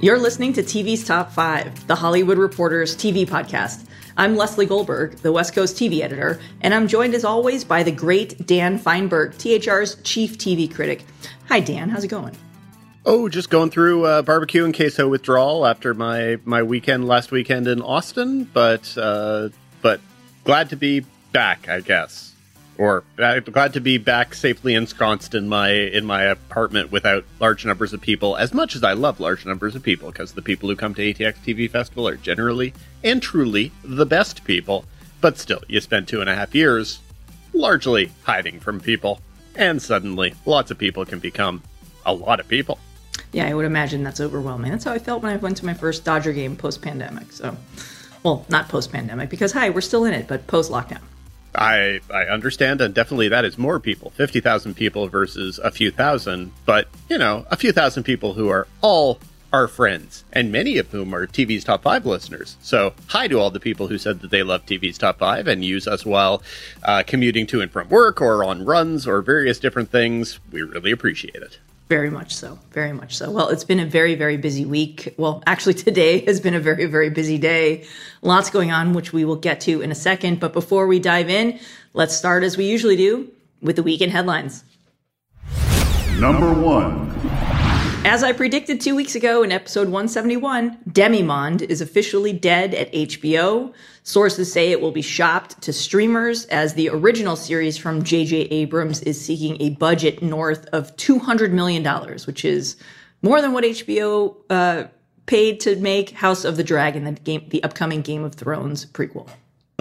You're listening to TV's Top 5, the Hollywood Reporter's TV podcast. I'm Leslie Goldberg, the West Coast TV editor, and I'm joined as always by the great Dan Feinberg, THR's chief TV critic. Hi, Dan. How's it going? Oh, just going through barbecue and queso withdrawal after my weekend last weekend in Austin, but glad to be back, I guess. Or glad to be back safely ensconced in my apartment without large numbers of people, as much as I love large numbers of people, because the people who come to ATX TV Festival are generally and truly the best people. But still, you spend 2.5 years largely hiding from people, and suddenly lots of people can become a lot of people. Yeah, I would imagine that's overwhelming. That's how I felt when I went to my first Dodger game post-pandemic. So, well, not post-pandemic, because, hi, we're still in it, but post-lockdown. I understand, and definitely that is more people. 50,000 people versus a few thousand, but, you know, a few thousand people who are all our friends, and many of whom are TV's Top 5 listeners. So hi to all the people who said that they love TV's Top 5 and use us while commuting to and from work or on runs or various different things. We really appreciate it. Very much so. Very much so. Well, it's been a very, very busy week. Well, actually, today has been a very, very busy day. Lots going on, which we will get to in a second. But before we dive in, let's start, as we usually do, with the weekend headlines. Number one. As I predicted 2 weeks ago in episode 171, Demimonde is officially dead at HBO. Sources say it will be shopped to streamers, as the original series from J.J. Abrams is seeking a budget north of $200 million, which is more than what HBO paid to make House of the Dragon, the upcoming Game of Thrones prequel.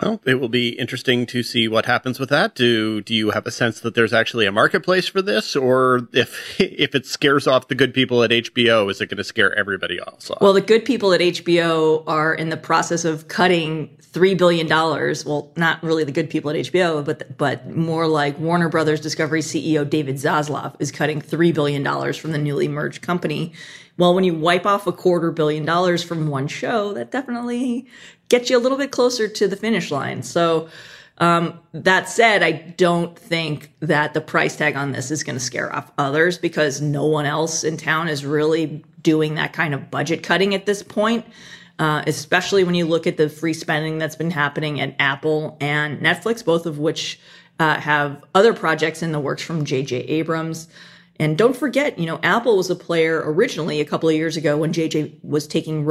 Well, it will be interesting to see what happens with that. Do you have a sense that there's actually a marketplace for this? Or if it scares off the good people at HBO, is it going to scare everybody else off? Well, the good people at HBO are in the process of cutting $3 billion. Well, not really the good people at HBO, but more like Warner Brothers Discovery CEO David Zaslav is cutting $3 billion from the newly merged company. Well, when you wipe off $250 million from one show, that definitely gets you a little bit closer to the finish line. So that said, I don't think that the price tag on this is going to scare off others, because no one else in town is really doing that kind of budget cutting at this point, especially when you look at the free spending that's been happening at Apple and Netflix, both of which have other projects in the works from J.J. Abrams. And don't forget, you know, Apple was a player originally a couple of years ago when JJ was taking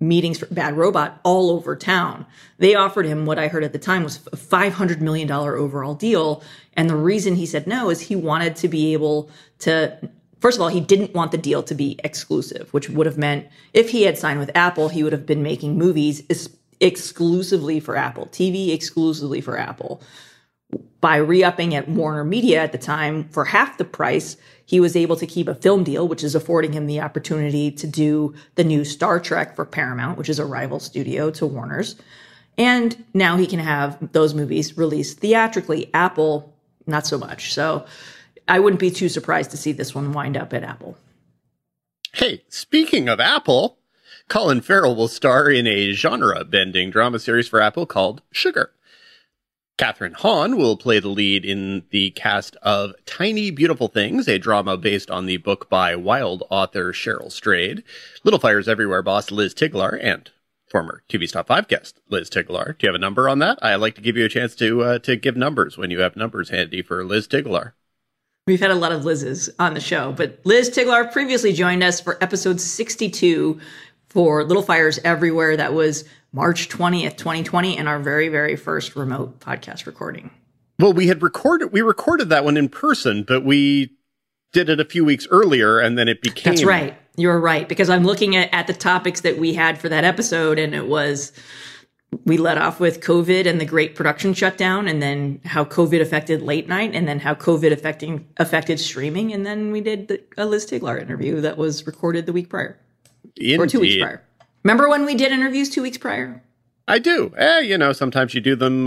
meetings for Bad Robot all over town. They offered him what I heard at the time was a $500 million overall deal. And the reason he said no is he wanted to be able to, first of all, he didn't want the deal to be exclusive, which would have meant if he had signed with Apple, he would have been making movies exclusively for Apple, TV exclusively for Apple. By re-upping at Warner Media at the time for half the price, he was able to keep a film deal, which is affording him the opportunity to do the new Star Trek for Paramount, which is a rival studio to Warner's. And now he can have those movies released theatrically. Apple, not so much. So I wouldn't be too surprised to see this one wind up at Apple. Hey, speaking of Apple, Colin Farrell will star in a genre-bending drama series for Apple called Sugar. Catherine Hahn will play the lead in the cast of Tiny Beautiful Things, a drama based on the book by Wild author Cheryl Strayed. Little Fires Everywhere boss Liz Tigelaar and former TV's Top 5 guest Liz Tigelaar. Do you have a number on that? I like to give you a chance to give numbers when you have numbers handy for Liz Tigelaar. We've had a lot of Liz's on the show, but Liz Tigelaar previously joined us for episode 62 for Little Fires Everywhere. That was March 20th, 2020, and our very, very first remote podcast recording. Well, we recorded that one in person, but we did it a few weeks earlier, and then it became... That's right. You're right, because I'm looking at the topics that we had for that episode, and it was, we led off with COVID and the great production shutdown, and then how COVID affected late night, and then how COVID affected streaming, and then we did a Liz Tigelaar interview that was recorded the week prior. Indeed. Or 2 weeks prior. Remember when we did interviews 2 weeks prior? I do. You know, sometimes you do them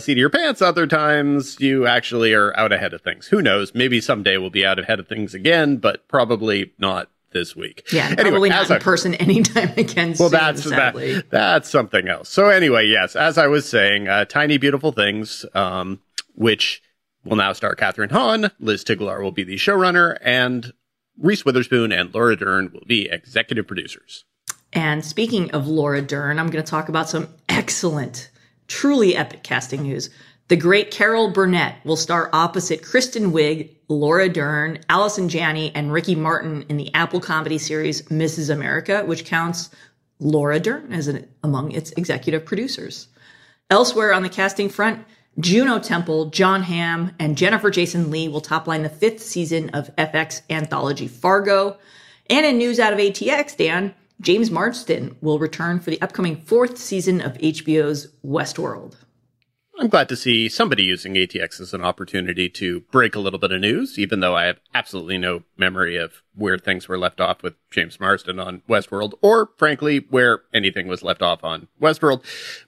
seat of your pants. Other times you actually are out ahead of things. Who knows? Maybe someday we'll be out ahead of things again, but probably not this week. Yeah, anyway, probably not in person anytime again soon, sadly. That's something else. So anyway, yes, as I was saying, Tiny Beautiful Things, which will now star Catherine Hahn. Liz Tigelaar will be the showrunner, and Reese Witherspoon and Laura Dern will be executive producers. And speaking of Laura Dern, I'm going to talk about some excellent, truly epic casting news. The great Carol Burnett will star opposite Kristen Wiig, Laura Dern, Allison Janney, and Ricky Martin in the Apple comedy series Mrs. America, which counts Laura Dern as among its executive producers. Elsewhere on the casting front, Juno Temple, John Hamm, and Jennifer Jason Leigh will topline the 5th season of FX anthology Fargo. And in news out of ATX, Dan, James Marsden will return for the upcoming 4th season of HBO's Westworld. I'm glad to see somebody using ATX as an opportunity to break a little bit of news, even though I have absolutely no memory of where things were left off with James Marsden on Westworld, or frankly, where anything was left off on Westworld.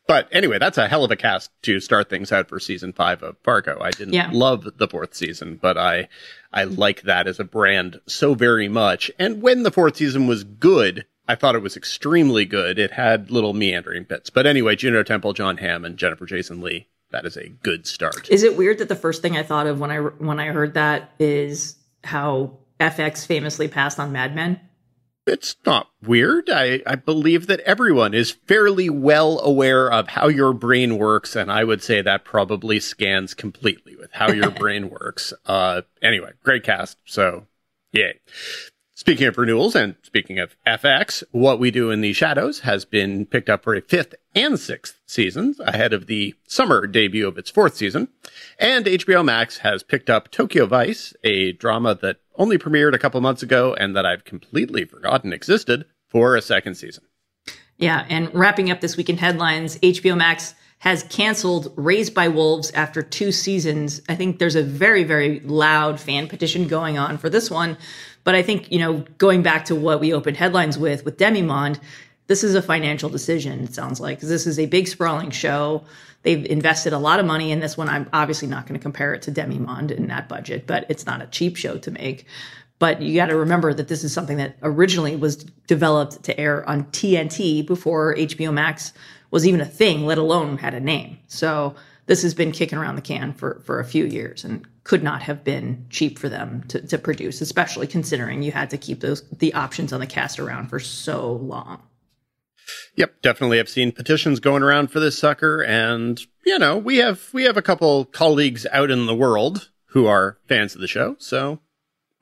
But anyway, that's a hell of a cast to start things out for season 5 of Fargo. I didn't love the 4th season, but I like that as a brand so very much. And when the 4th season was good, I thought it was extremely good. It had little meandering bits. But anyway, Juno Temple, John Hamm, and Jennifer Jason Leigh. That is a good start. Is it weird that the first thing I thought of when I heard that is how FX famously passed on Mad Men? It's not weird. I believe that everyone is fairly well aware of how your brain works. And I would say that probably scans completely with how your brain works. Anyway, great cast. So, yay. Speaking of renewals and speaking of FX, What We Do in the Shadows has been picked up for a 5th and 6th seasons ahead of the summer debut of its 4th season. And HBO Max has picked up Tokyo Vice, a drama that only premiered a couple months ago and that I've completely forgotten existed, for a 2nd season. Yeah, and wrapping up this week in headlines, HBO Max has canceled Raised by Wolves after 2 seasons. I think there's a very, very loud fan petition going on for this one. But I think, you know, going back to what we opened headlines with Demimonde, this is a financial decision, it sounds like. This is a big, sprawling show. They've invested a lot of money in this one. I'm obviously not going to compare it to Demimonde in that budget, but it's not a cheap show to make. But you got to remember that this is something that originally was developed to air on TNT before HBO Max was even a thing, let alone had a name. So this has been kicking around the can for a few years and could not have been cheap for them to produce, especially considering you had to keep the options on the cast around for so long. Yep, definitely. I've seen petitions going around for this sucker. And, you know, we have a couple colleagues out in the world who are fans of the show. So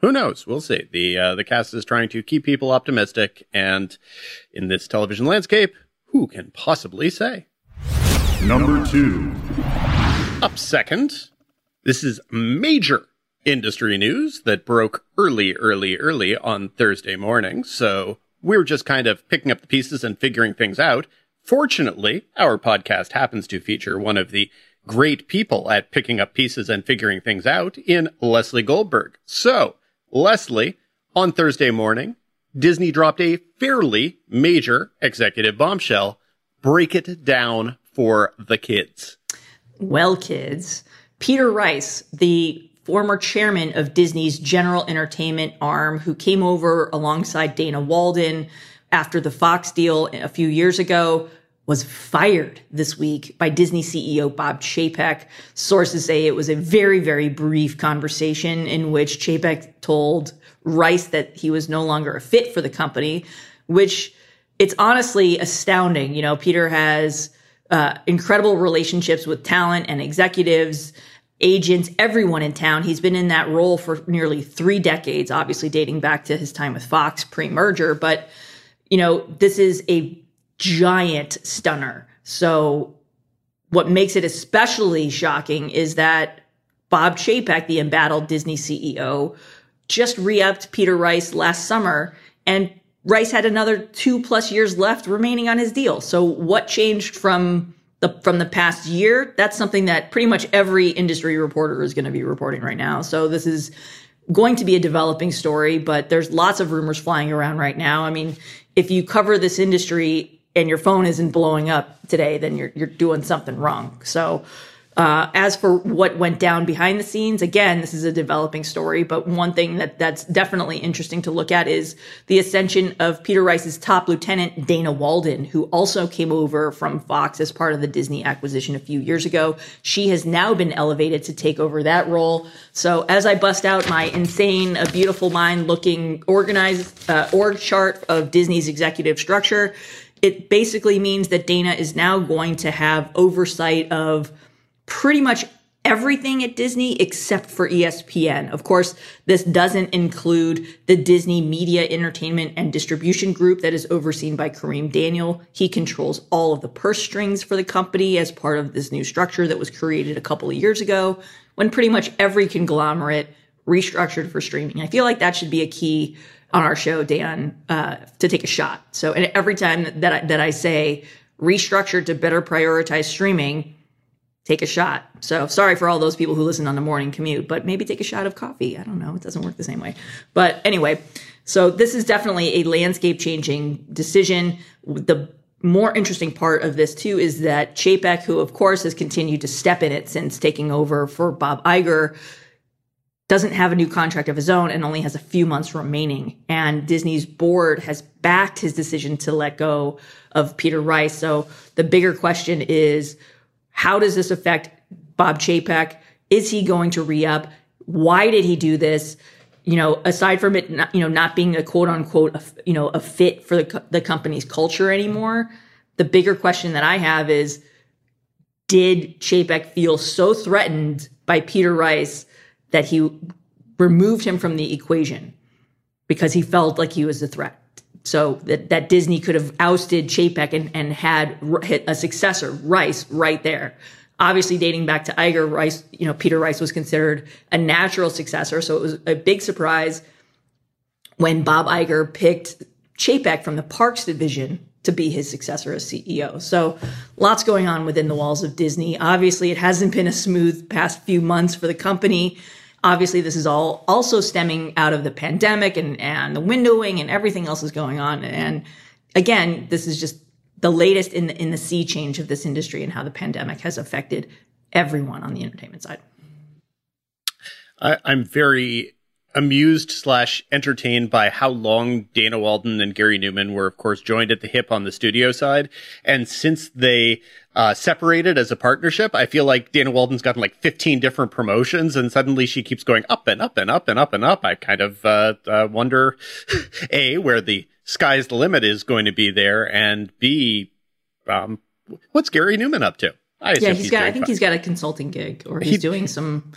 who knows? We'll see. The cast is trying to keep people optimistic. And in this television landscape, who can possibly say? Number 2. Up second, this is major industry news that broke early on Thursday morning. So we were just kind of picking up the pieces and figuring things out. Fortunately, our podcast happens to feature one of the great people at picking up pieces and figuring things out in Leslie Goldberg. So, Leslie, on Thursday morning, Disney dropped a fairly major executive bombshell. Break it down for the kids. Well, kids, Peter Rice, the former chairman of Disney's general entertainment arm, who came over alongside Dana Walden after the Fox deal a few years ago, was fired this week by Disney CEO Bob Chapek. Sources say it was a very, very brief conversation in which Chapek told Rice that he was no longer a fit for the company, which it's honestly astounding. You know, Peter has incredible relationships with talent and executives, agents, everyone in town. He's been in that role for nearly 3 decades, obviously dating back to his time with Fox pre-merger. But, you know, this is a giant stunner. So what makes it especially shocking is that Bob Chapek, the embattled Disney CEO, just re-upped Peter Rice last summer, and Rice had another 2+ years left remaining on his deal. So what changed from the past year? That's something that pretty much every industry reporter is going to be reporting right now. So this is going to be a developing story, but there's lots of rumors flying around right now. I mean, if you cover this industry and your phone isn't blowing up today, then you're doing something wrong. So as for what went down behind the scenes, again, this is a developing story, but one thing that's definitely interesting to look at is the ascension of Peter Rice's top lieutenant, Dana Walden, who also came over from Fox as part of the Disney acquisition a few years ago. She has now been elevated to take over that role. So as I bust out my insane, a beautiful mind looking organized org chart of Disney's executive structure, it basically means that Dana is now going to have oversight of pretty much everything at Disney except for ESPN. Of course, this doesn't include the Disney Media, Entertainment, and Distribution Group that is overseen by Kareem Daniel. He controls all of the purse strings for the company as part of this new structure that was created a couple of years ago when pretty much every conglomerate restructured for streaming. I feel like that should be a key on our show, Dan, to take a shot. So and every time that I say restructure to better prioritize streaming, take a shot. So sorry for all those people who listen on the morning commute, but maybe take a shot of coffee. I don't know. It doesn't work the same way. But anyway, so this is definitely a landscape changing decision. The more interesting part of this too is that Chapek, who of course has continued to step in it since taking over for Bob Iger, doesn't have a new contract of his own and only has a few months remaining. And Disney's board has backed his decision to let go of Peter Rice. So the bigger question is, how does this affect Bob Chapek? Is he going to re-up? Why did he do this? You know, aside from it, not being a quote unquote, a fit for the company's culture anymore. The bigger question that I have is, did Chapek feel so threatened by Peter Rice that he removed him from the equation because he felt like he was a threat? So that Disney could have ousted Chapek and had a successor, Rice, right there. Obviously, dating back to Iger, Rice, Peter Rice was considered a natural successor. So it was a big surprise when Bob Iger picked Chapek from the Parks division to be his successor as CEO. So lots going on within the walls of Disney. Obviously, it hasn't been a smooth past few months for the company. Obviously, this is all also stemming out of the pandemic and the windowing and everything else is going on. And again, this is just the latest in the sea change of this industry and how the pandemic has affected everyone on the entertainment side. I'm very amused / entertained by how long Dana Walden and Gary Newman were, of course, joined at the hip on the studio side. And since they separated as a partnership, I feel like Dana Walden's gotten like 15 different promotions, and suddenly she keeps going up and up and up and up and up. I kind of wonder, A, where the sky's the limit is going to be there, and B, what's Gary Newman up to? He's got a consulting gig, or he's doing some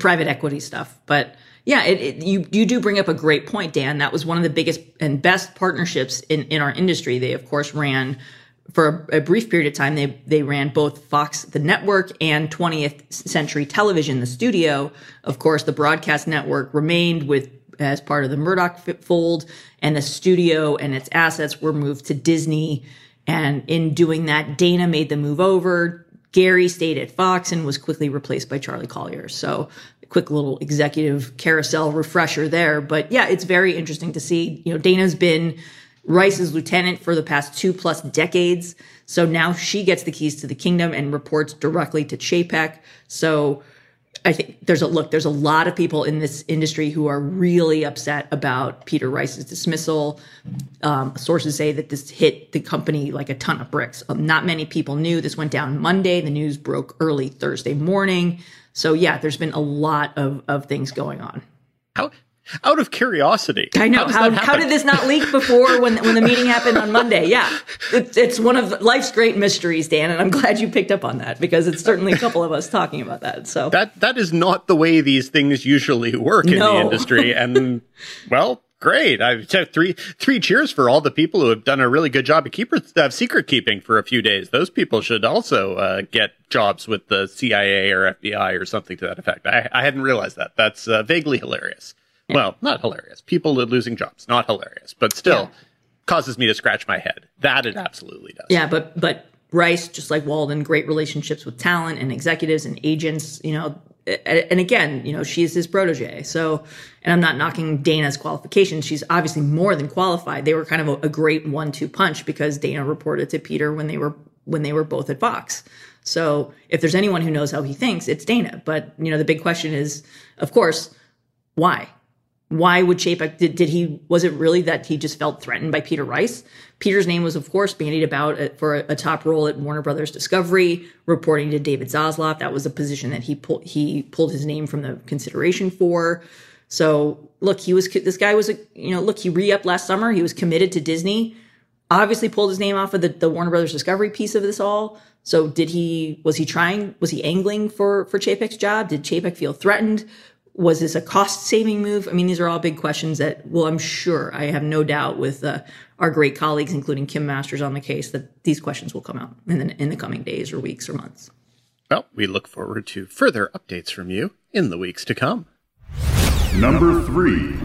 private equity stuff, but... Yeah, you do bring up a great point, Dan. That was one of the biggest and best partnerships in our industry. They, of course, ran for a brief period of time. They ran both Fox, the network, and 20th Century Television, the studio. Of course, the broadcast network remained as part of the Murdoch fold, and the studio and its assets were moved to Disney. And in doing that, Dana made the move over. Gary stayed at Fox and was quickly replaced by Charlie Collier. So quick little executive carousel refresher there. But yeah, it's very interesting to see. Dana's been Rice's lieutenant for the past 2+ decades. So now she gets the keys to the kingdom and reports directly to Chapek. So I think there's a lot of people in this industry who are really upset about Peter Rice's dismissal. Sources say that this hit the company like a ton of bricks. Not many people knew. This went down Monday. The news broke early Thursday morning. So yeah, there's been a lot of things going on. How, out of curiosity, I know how did this not leak before when the meeting happened on Monday? Yeah, it's one of life's great mysteries, Dan, and I'm glad you picked up on that because it's certainly a couple of us talking about that. So that is not the way these things usually work in the industry, and well. Great. I've had three cheers for all the people who have done a really good job of secret keeping for a few days. Those people should also get jobs with the CIA or FBI or something to that effect. I hadn't realized that. That's vaguely hilarious. Yeah. Well, not hilarious. People are losing jobs. Not hilarious, but still causes me to scratch my head. That it absolutely does. Yeah, but Rice, just like Walden, great relationships with talent and executives and agents. and again, you know, she's his protege. So, and I'm not knocking Dana's qualifications. She's obviously more than qualified. They were kind of a great 1-2 punch because Dana reported to Peter when they were both at Fox. So if there's anyone who knows how he thinks, it's Dana. But, you know, the big question is, of course, why? Why would Chapek, was it really that he just felt threatened by Peter Rice? Peter's name was, of course, bandied about for a top role at Warner Brothers Discovery, reporting to David Zaslav. That was a position that he pulled his name from the consideration for. So look, he re-upped last summer. He was committed to Disney, obviously pulled his name off of the Warner Brothers Discovery piece of this all. So was he angling for Chapek's job? Did Chapek feel threatened? Was this a cost-saving move? I mean, these are all big questions that, well, I have no doubt with our great colleagues, including Kim Masters on the case, that these questions will come out in the coming days or weeks or months. Well, we look forward to further updates from you in the weeks to come. Number 3.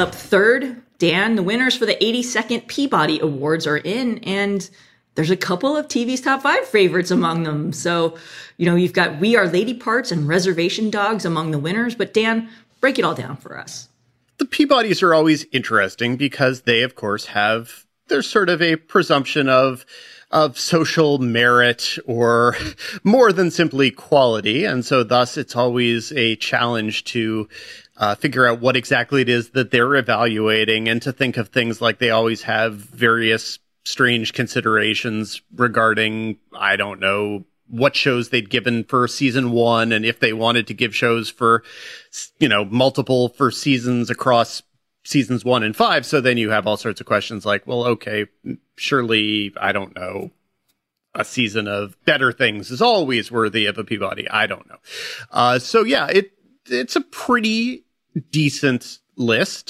Up third, Dan, the winners for the 82nd Peabody Awards are in, and there's a couple of TV's top 5 favorites among them. So, you know, you've got We Are Lady Parts and Reservation Dogs among the winners. But Dan, break it all down for us. The Peabodys are always interesting because they, of course, have there's sort of a presumption of social merit or more than simply quality. And so thus it's always a challenge to figure out what exactly it is that they're evaluating and to think of things like they always have various strange considerations regarding, I don't know, what shows they'd given for season 1 and if they wanted to give shows for, you know, multiple for seasons across seasons 1 and 5. So then you have all sorts of questions like, well, okay, surely, I don't know, a season of Better Things is always worthy of a Peabody. I don't know. So yeah, it's a pretty decent list.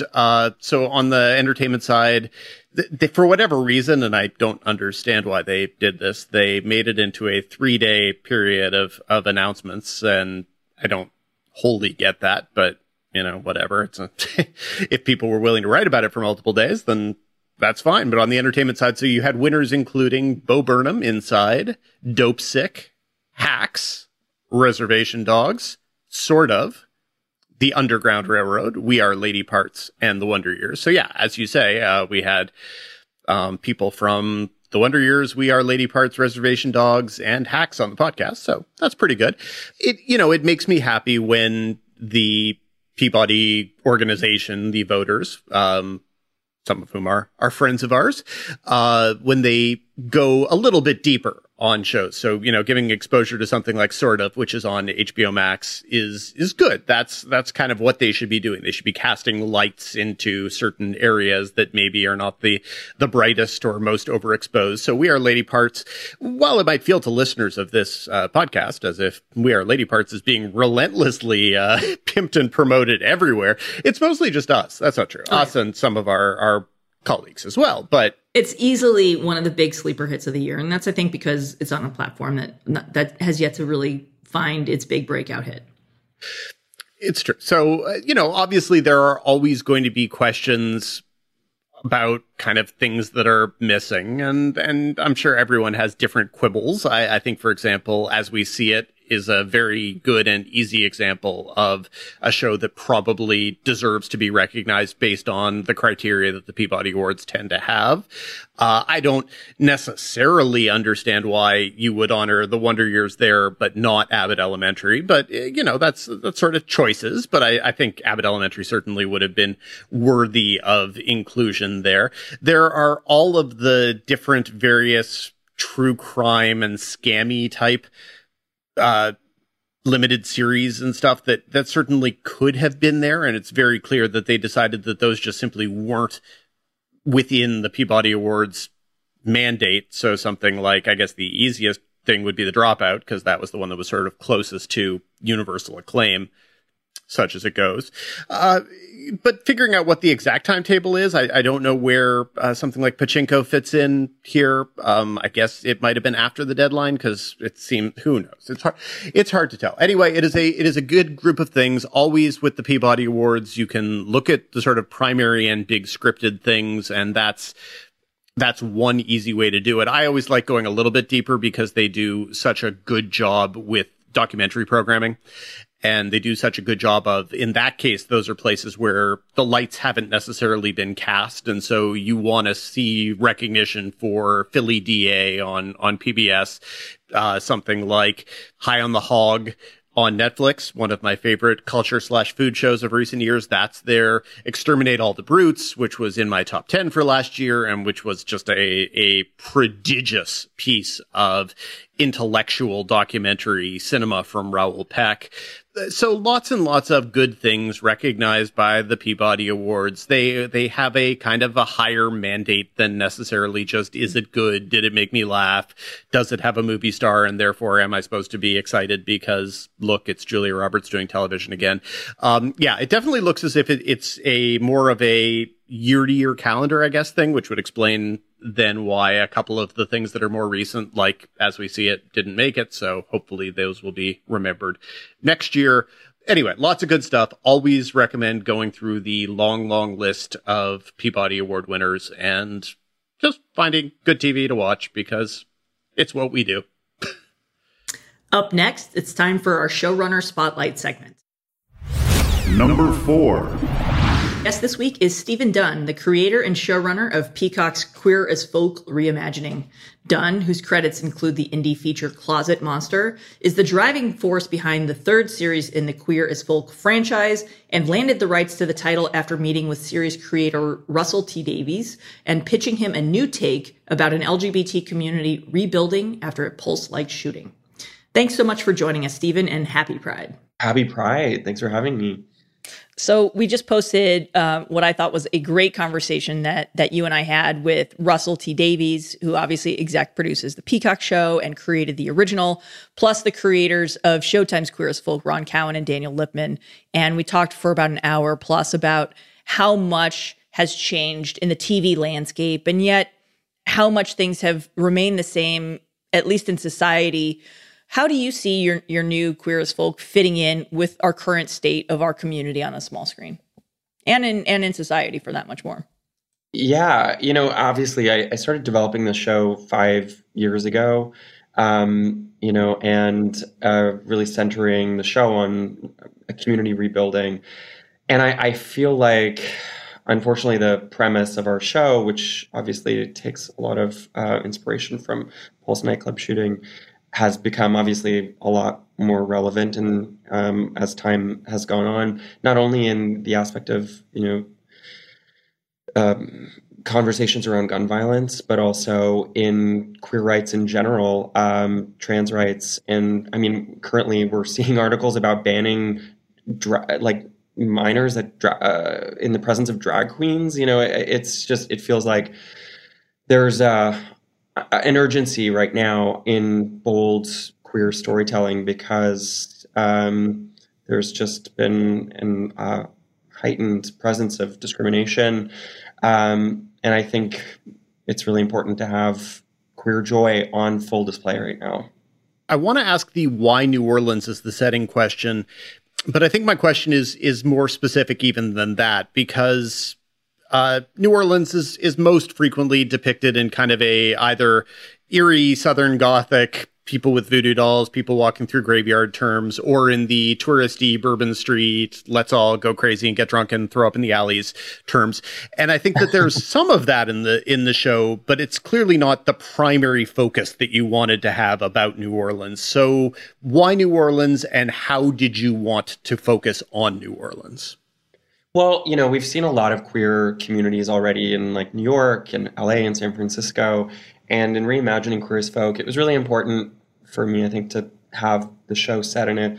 So on the entertainment side, they, for whatever reason, and I don't understand why they did this, they made it into a 3-day period of announcements, and I don't wholly get that, but, you know, whatever. It's a if people were willing to write about it for multiple days, then that's fine. But on the entertainment side, so you had winners including Bo Burnham, Inside, Dope Sick, Hacks, Reservation Dogs, Sort of, The Underground Railroad, We Are Lady Parts, and The Wonder Years. So yeah, as you say, we had people from The Wonder Years, We Are Lady Parts, Reservation Dogs, and Hacks on the podcast. So that's pretty good. It makes me happy when the Peabody organization, the voters, some of whom are friends of ours, when they go a little bit deeper on shows. So, you know, giving exposure to something like Sort of, which is on HBO Max, is good. That's kind of what they should be doing. They should be casting lights into certain areas that maybe are not the brightest or most overexposed. So We Are Lady Parts, while it might feel to listeners of this podcast as if We Are Lady Parts is being relentlessly pimped and promoted everywhere, it's mostly just us. That's not true. Us and some of our colleagues as well, but it's easily one of the big sleeper hits of the year, and that's, I think, because it's on a platform that has yet to really find its big breakout hit. It's true. So, you know, obviously there are always going to be questions about kind of things that are missing, and I'm sure everyone has different quibbles. I think, for example, As We See It is a very good and easy example of a show that probably deserves to be recognized based on the criteria that the Peabody Awards tend to have. I don't necessarily understand why you would honor The Wonder Years there, but not Abbott Elementary. But, you know, that's sort of choices. But I think Abbott Elementary certainly would have been worthy of inclusion there. There are all of the different various true crime and scammy type limited series and stuff that certainly could have been there. And it's very clear that they decided that those just simply weren't within the Peabody Awards mandate. So something like, I guess the easiest thing would be The Dropout, because that was the one that was sort of closest to universal acclaim, such as it goes. But figuring out what the exact timetable is, I don't know where something like Pachinko fits in here. I guess it might have been after the deadline because it seemed, who knows? It's hard to tell. Anyway, it is a good group of things. Always with the Peabody Awards, you can look at the sort of primary and big scripted things, and that's one easy way to do it. I always like going a little bit deeper because they do such a good job with documentary programming. And they do such a good job of, in that case, those are places where the lights haven't necessarily been cast. And so you want to see recognition for Philly DA on PBS, something like High on the Hog on Netflix, one of my favorite culture/food shows of recent years. That's their Exterminate All the Brutes, which was in my top 10 for last year, and which was just a prodigious piece of intellectual documentary cinema from Raoul Peck. So lots and lots of good things recognized by the Peabody Awards. They have a kind of a higher mandate than necessarily just, is it good? Did it make me laugh? Does it have a movie star? And therefore, am I supposed to be excited because, look, it's Julia Roberts doing television again? Yeah, it definitely looks as if it's a more of a year-to-year calendar, I guess, thing, which would explain then why a couple of the things that are more recent, like As We See It, didn't make it. So hopefully those will be remembered next year. Anyway, lots of good stuff. Always recommend going through the long, long list of Peabody Award winners and just finding good TV to watch because it's what we do. Up next, it's time for our Showrunner Spotlight segment. Number 4. Guest this week is Stephen Dunn, the creator and showrunner of Peacock's Queer as Folk reimagining. Dunn, whose credits include the indie feature Closet Monster, is the driving force behind the third series in the Queer as Folk franchise and landed the rights to the title after meeting with series creator Russell T. Davies and pitching him a new take about an LGBT community rebuilding after a Pulse-like shooting. Thanks so much for joining us, Stephen, and happy Pride. Happy Pride. Thanks for having me. So we just posted what I thought was a great conversation that you and I had with Russell T. Davies, who obviously exec produces the Peacock show and created the original, plus the creators of Showtime's Queer as Folk, Ron Cowan and Daniel Lipman. And we talked for about an hour plus about how much has changed in the TV landscape and yet how much things have remained the same, at least in society. How do you see your new Queer as Folk fitting in with our current state of our community on a small screen and in society for that much more? Yeah, obviously I started developing the show 5 years ago, and really centering the show on a community rebuilding. And I feel like, unfortunately, the premise of our show, which obviously takes a lot of inspiration from Pulse nightclub shooting, has become obviously a lot more relevant and as time has gone on, not only in the aspect of, conversations around gun violence, but also in queer rights in general, trans rights. And currently we're seeing articles about banning minors that in the presence of drag queens. It feels like there's an urgency right now in bold queer storytelling because there's just been an heightened presence of discrimination. And I think it's really important to have queer joy on full display right now. I want to ask the why New Orleans is the setting question, but I think my question is more specific even than that, because New Orleans is most frequently depicted in kind of a either eerie Southern Gothic, people with voodoo dolls, people walking through graveyard terms, or in the touristy Bourbon Street, let's all go crazy and get drunk and throw up in the alleys terms. And I think that there's some of that in the show, but it's clearly not the primary focus that you wanted to have about New Orleans. So why New Orleans, and how did you want to focus on New Orleans? Well, we've seen a lot of queer communities already in like New York and LA and San Francisco. And in reimagining Queer as Folk, it was really important for me, I think, to have the show set in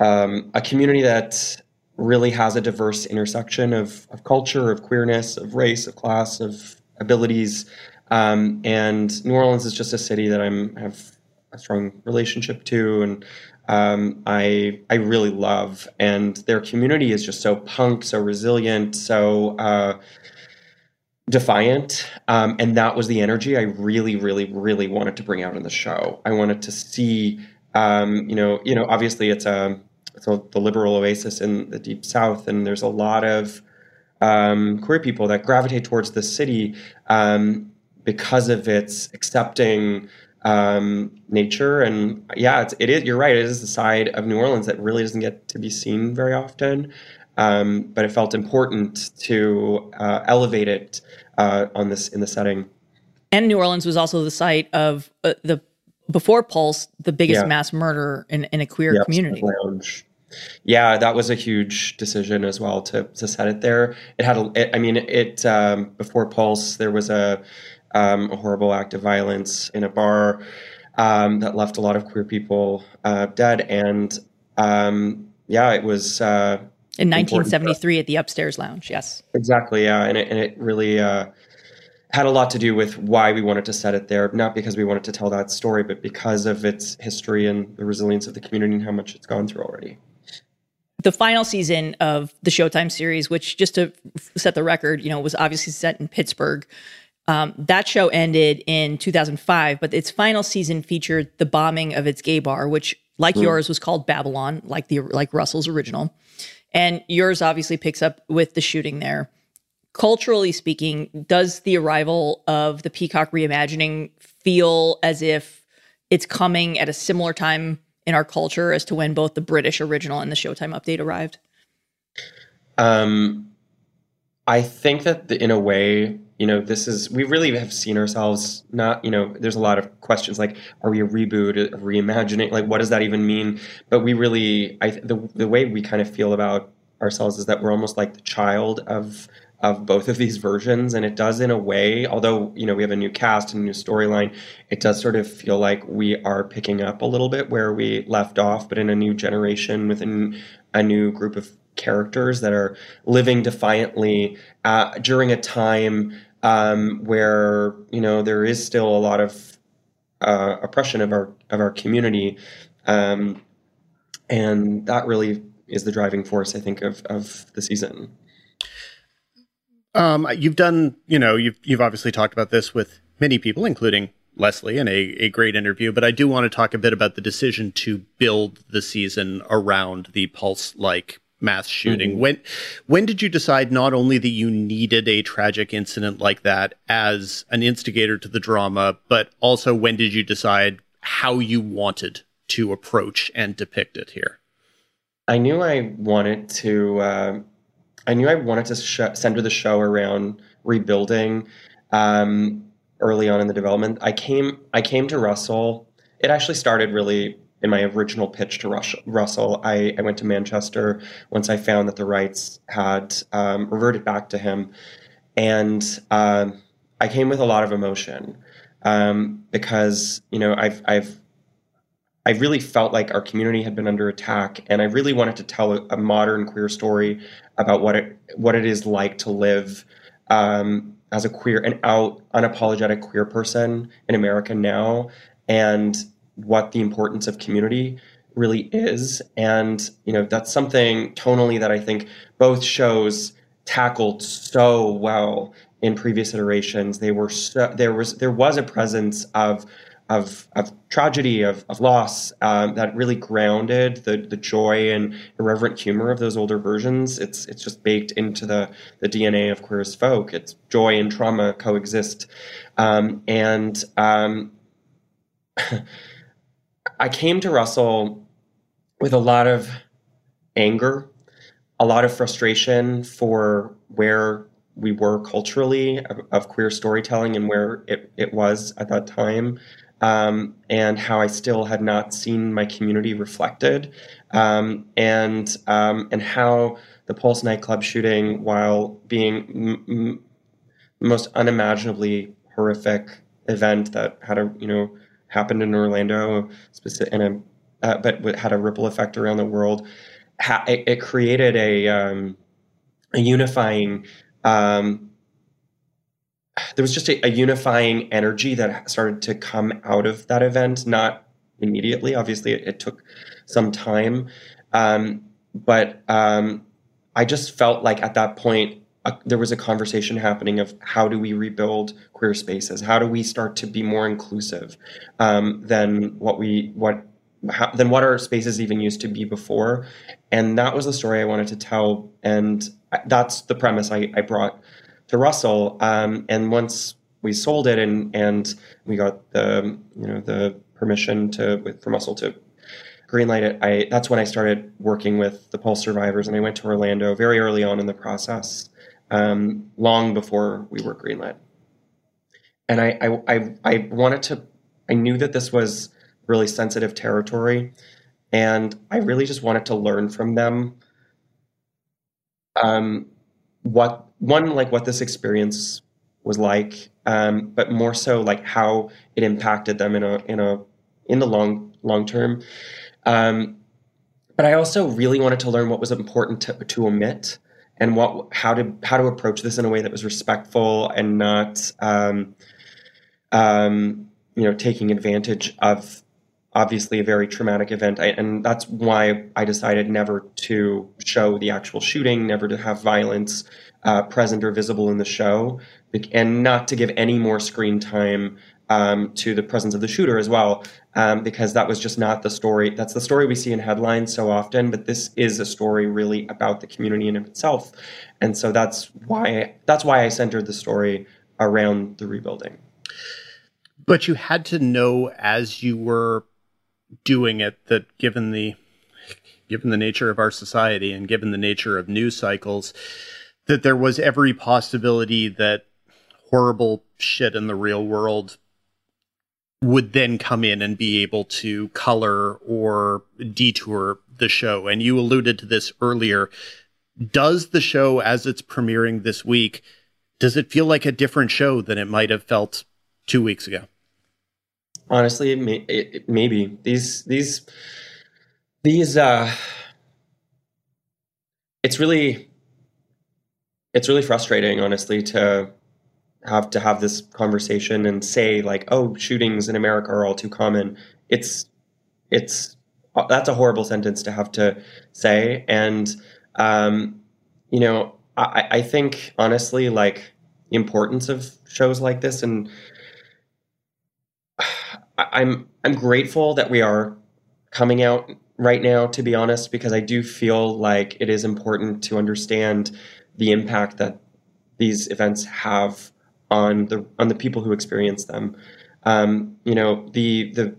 a community that really has a diverse intersection of culture, of queerness, of race, of class, of abilities. And New Orleans is just a city that I have a strong relationship to, and I really love, and their community is just so punk, so resilient, so defiant, and that was the energy I really, really, really wanted to bring out in the show. I wanted to see, obviously it's the liberal oasis in the Deep South, and there's a lot of queer people that gravitate towards the city because of its accepting nature. And yeah, it is, you're right. It is the side of New Orleans that really doesn't get to be seen very often. But it felt important to elevate it in the setting. And New Orleans was also the site of before Pulse, the biggest mass murder in a queer community. Lounge. Yeah, that was a huge decision as well to set it there. It had before Pulse, there was a horrible act of violence in a bar that left a lot of queer people dead. And it was... in 1973 at the Upstairs Lounge, yes. Exactly, yeah. And it really had a lot to do with why we wanted to set it there, not because we wanted to tell that story, but because of its history and the resilience of the community and how much it's gone through already. The final season of the Showtime series, which, just to set the record, was obviously set in Pittsburgh. That show ended in 2005, but its final season featured the bombing of its gay bar, which, like yours, was called Babylon, like Russell's original. And yours obviously picks up with the shooting there. Culturally speaking, does the arrival of the Peacock reimagining feel as if it's coming at a similar time in our culture as to when both the British original and the Showtime update arrived? I think that in a way, we really have seen ourselves not, there's a lot of questions like, are we a reboot, a reimagining? Like, what does that even mean? But we really, the way we kind of feel about ourselves is that we're almost like the child of both of these versions. And it does, in a way, although, we have a new cast and a new storyline, it does sort of feel like we are picking up a little bit where we left off, but in a new generation within a new group of characters that are living defiantly during a time where there is still a lot of oppression of our community, and that really is the driving force, I think, of the season. You've done, you've obviously talked about this with many people, including Leslie, in a great interview. But I do want to talk a bit about the decision to build the season around the Pulse-like mass shooting. Mm-hmm. When did you decide not only that you needed a tragic incident like that as an instigator to the drama, but also when did you decide how you wanted to approach and depict it here? I knew I wanted to center the show around rebuilding early on in the development. I came to Russell. It actually started really in my original pitch to Russell. I went to Manchester once I found that the rights had reverted back to him. And I came with a lot of emotion because, I really felt like our community had been under attack, and I really wanted to tell a modern queer story about what it is like to live as a queer and out unapologetic queer person in America now, and what the importance of community really is. And, that's something tonally that I think both shows tackled so well in previous iterations. There was a presence of tragedy, of loss, that really grounded the joy and irreverent humor of those older versions. It's just baked into the DNA of Queer as Folk. It's joy and trauma coexist. I came to Russell with a lot of anger, a lot of frustration for where we were culturally of queer storytelling and where it was at that time, and how I still had not seen my community reflected, and how the Pulse nightclub shooting, while being the most unimaginably horrific event that had happened in Orlando, but had a ripple effect around the world. It created a unifying. There was just a unifying energy that started to come out of that event. Not immediately, obviously, it took some time, but I just felt like at that point, there was a conversation happening of how do we rebuild queer spaces? How do we start to be more inclusive than what our spaces even used to be before? And that was the story I wanted to tell, and that's the premise I brought to Russell. And once we sold it, and we got the the permission from Russell to greenlight it. That's when I started working with the Pulse survivors, and I went to Orlando very early on in the process, long before we were greenlit. And I wanted to. I knew that this was really sensitive territory, and I really just wanted to learn from them. What this experience was like, but more so like how it impacted them in the long term. But I also really wanted to learn what was important to omit, and how to approach this in a way that was respectful and not, taking advantage of obviously a very traumatic event. And that's why I decided never to show the actual shooting, never to have violence present or visible in the show, and not to give any more screen time to the presence of the shooter as well, because that was just not the story. That's the story we see in headlines so often, but this is a story really about the community in itself. And so that's why I centered the story around the rebuilding. But you had to know as you were doing it that given the nature of our society and given the nature of news cycles, that there was every possibility that horrible shit in the real world would then come in and be able to color or detour the show. And you alluded to this earlier. Does the show, as it's premiering this week, does it feel like a different show than it might have felt 2 weeks ago? Honestly, maybe it's really frustrating, honestly, to have this conversation and say like, oh, shootings in America are all too common. That's a horrible sentence to have to say. And, I think honestly, like the importance of shows like this, and I'm grateful that we are coming out right now, to be honest, because I do feel like it is important to understand the impact that these events have on the people who experience them. The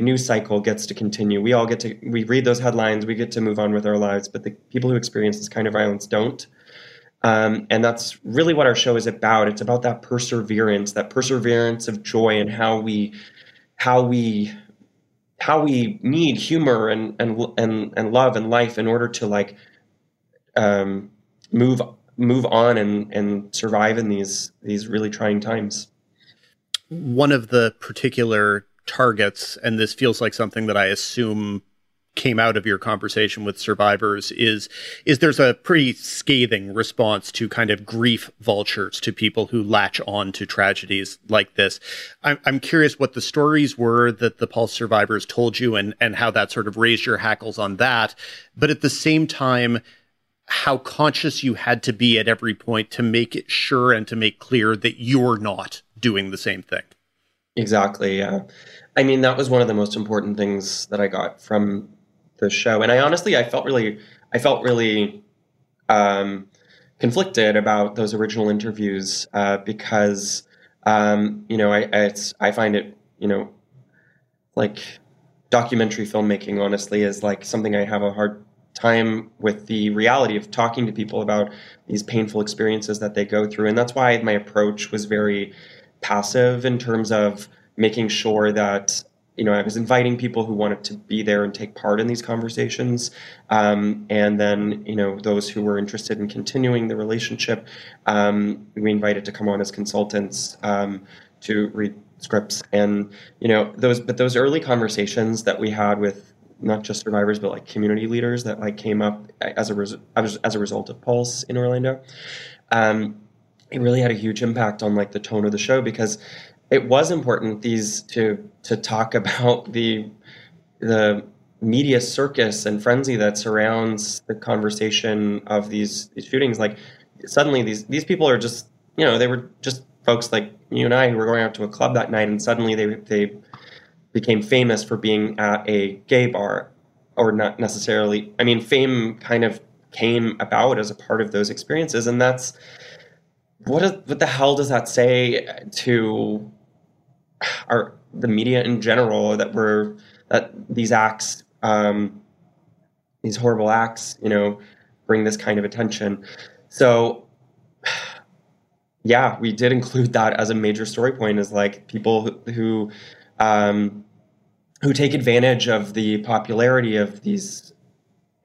news cycle gets to continue. We read those headlines, we get to move on with our lives, but the people who experience this kind of violence don't. And that's really what our show is about. It's about that perseverance of joy, and how we need humor and love and life in order to like move on and survive in these really trying times. One of the particular targets, and this feels like something that I assume came out of your conversation with survivors, is there's a pretty scathing response to kind of grief vultures, to people who latch on to tragedies like this. I'm curious what the stories were that the Pulse survivors told you, and how that sort of raised your hackles on that. But at the same time, how conscious you had to be at every point to make it sure and to make clear that you're not doing the same thing. Exactly. Yeah. I mean, that was one of the most important things that I got from the show. And I honestly, I felt really conflicted about those original interviews because, I find it, like documentary filmmaking, honestly, is like something I have a hard time with, the reality of talking to people about these painful experiences that they go through. And that's why my approach was very passive in terms of making sure that, I was inviting people who wanted to be there and take part in these conversations. And then, those who were interested in continuing the relationship, we invited to come on as consultants, to read scripts. And, those early conversations that we had with not just survivors, but like community leaders that like came up as a result of Pulse in Orlando, it really had a huge impact on like the tone of the show, because it was important to talk about the media circus and frenzy that surrounds the conversation of these shootings. Like suddenly these people are just, they were just folks like you and I who were going out to a club that night, and suddenly they became famous for being at a gay bar, or not necessarily. I mean, fame kind of came about as a part of those experiences, and that's what the hell does that say to the media in general, that these acts, these horrible acts, bring this kind of attention? So yeah, we did include that as a major story point, is like people who take advantage of the popularity of these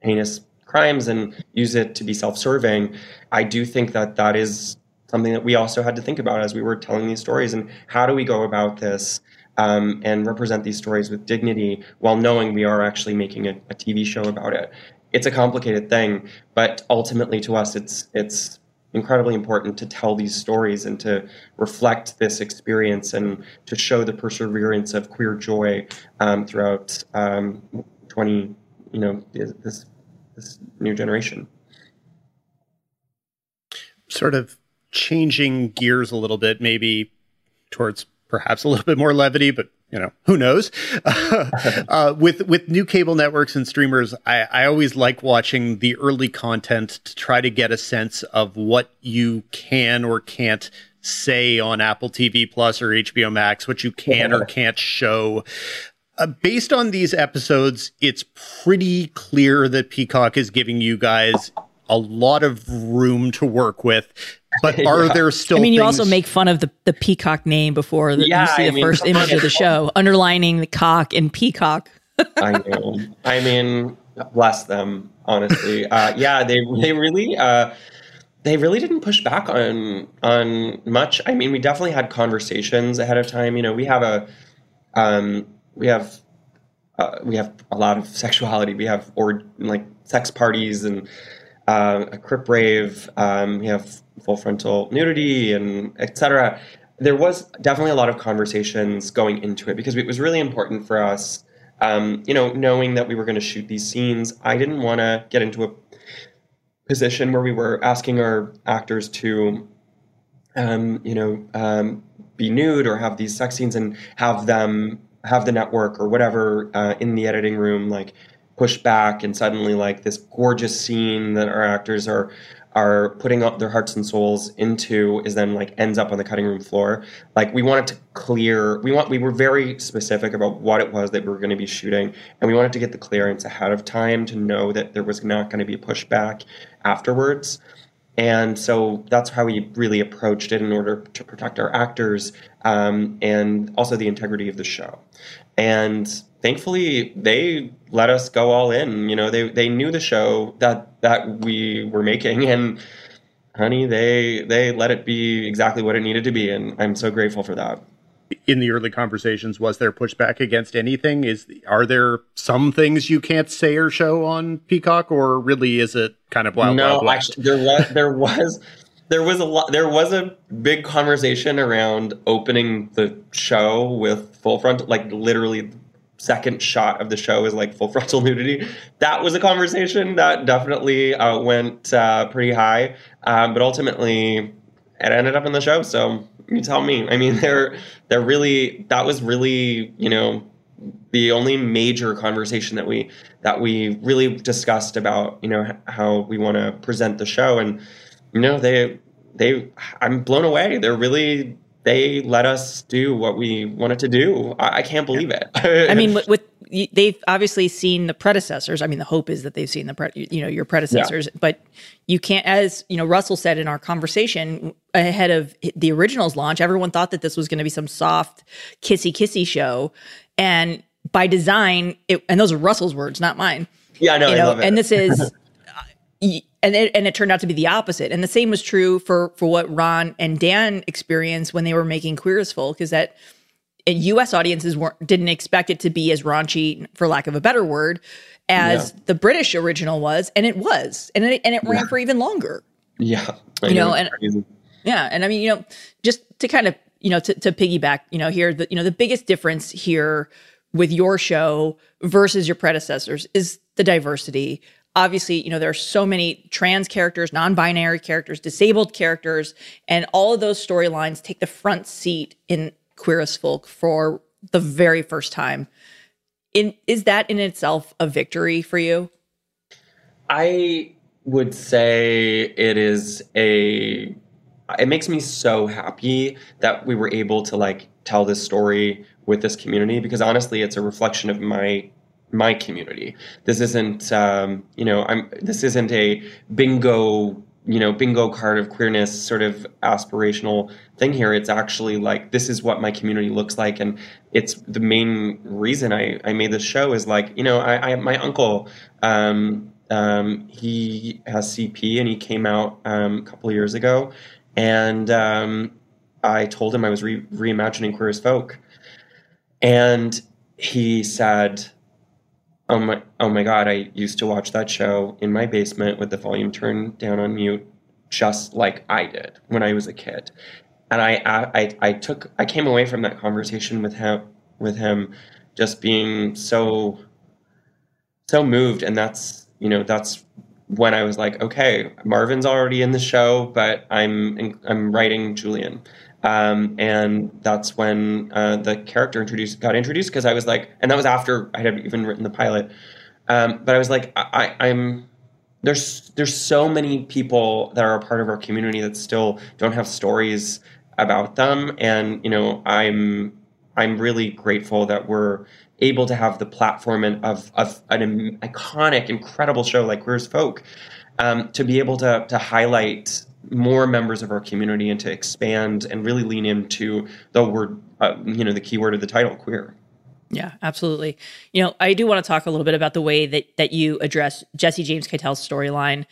heinous crimes and use it to be self-serving. I do think that that is something that we also had to think about as we were telling these stories, and how do we go about this and represent these stories with dignity while knowing we are actually making a TV show about it. It's a complicated thing, but ultimately to us, it's incredibly important to tell these stories and to reflect this experience and to show the perseverance of queer joy throughout this new generation. Sort of changing gears a little bit, maybe towards perhaps a little bit more levity, but who knows? With new cable networks and streamers, I always like watching the early content to try to get a sense of what you can or can't say on Apple TV Plus or HBO Max, what you can or can't show. Based on these episodes, it's pretty clear that Peacock is giving you guys a lot of room to work with. But are there still things... you also make fun of the Peacock name before you see the first image of the show, underlining the cock and peacock. I know. I mean, bless them, honestly. They really didn't push back on much. I mean, we definitely had conversations ahead of time. We have a lot of sexuality. We have sex parties and a Crip rave. We have full frontal nudity and etc. There was definitely a lot of conversations going into it because it was really important for us, knowing that we were going to shoot these scenes. I didn't want to get into a position where we were asking our actors to, be nude or have these sex scenes and have the network or whatever in the editing room push back and suddenly this gorgeous scene that our actors are putting up their hearts and souls into is then ends up on the cutting room floor. We wanted to clear, we were very specific about what it was that we were going to be shooting, and we wanted to get the clearance ahead of time to know that there was not going to be a pushback afterwards. And so that's how we really approached it, in order to protect our actors and also the integrity of the show. And thankfully, they let us go all in. They knew the show that we were making, and honey, they let it be exactly what it needed to be, and I'm so grateful for that. In the early conversations, was there pushback against anything? Are there some things you can't say or show on Peacock, or really is it kind of wild? No, actually, there was a lot. There was a big conversation around opening the show with full frontal, literally. Second shot of the show is full frontal nudity. That was a conversation that definitely went pretty high, but ultimately it ended up in the show. So you tell me. I mean, that was really the only major conversation that we really discussed about how we want to present the show, and I'm blown away. They let us do what we wanted to do. I can't believe it. I mean, they've obviously seen the predecessors. I mean, the hope is that they've seen your predecessors. Yeah. But you can't, as Russell said in our conversation ahead of the original's launch, everyone thought that this was going to be some soft, kissy show, and by design, and those are Russell's words, not mine. Yeah, I know. I love it. And this is. And it turned out to be the opposite. And the same was true for what Ron and Dan experienced when they were making Queer as Folk, is that U.S. audiences didn't expect it to be as raunchy, for lack of a better word, as the British original was, and it was, and it ran for even longer. Yeah, just to kind of to piggyback, here the biggest difference here with your show versus your predecessors is the diversity. Obviously, there are so many trans characters, non-binary characters, disabled characters, and all of those storylines take the front seat in Queer as Folk for the very first time. Is that in itself a victory for you? I would say it is a it makes me so happy that we were able to like tell this story with this community, because honestly, it's a reflection of my community. This isn't, this isn't a bingo card of queerness sort of aspirational thing here. It's actually like, this is what my community looks like. And it's the main reason I made this show is like, I my uncle, he has CP and he came out a couple of years ago. And I told him I was reimagining Queer as Folk. And he said, oh my God, I used to watch that show in my basement with the volume turned down on mute, just like I did when I was a kid. And I came away from that conversation with him just being so moved. And that's when I was like, okay, Marvin's already in the show, but I'm writing Julian. And that's when the character got introduced, because I was like, and that was after I had even written the pilot. But I was like, there's so many people that are a part of our community that still don't have stories about them, and I'm really grateful that we're able to have the platform of an iconic, incredible show like Queer as Folk to be able to highlight more members of our community and to expand and really lean into the word, the key word of the title, queer. Yeah, absolutely. I do want to talk a little bit about the way that you address Jesse James Keitel's storyline.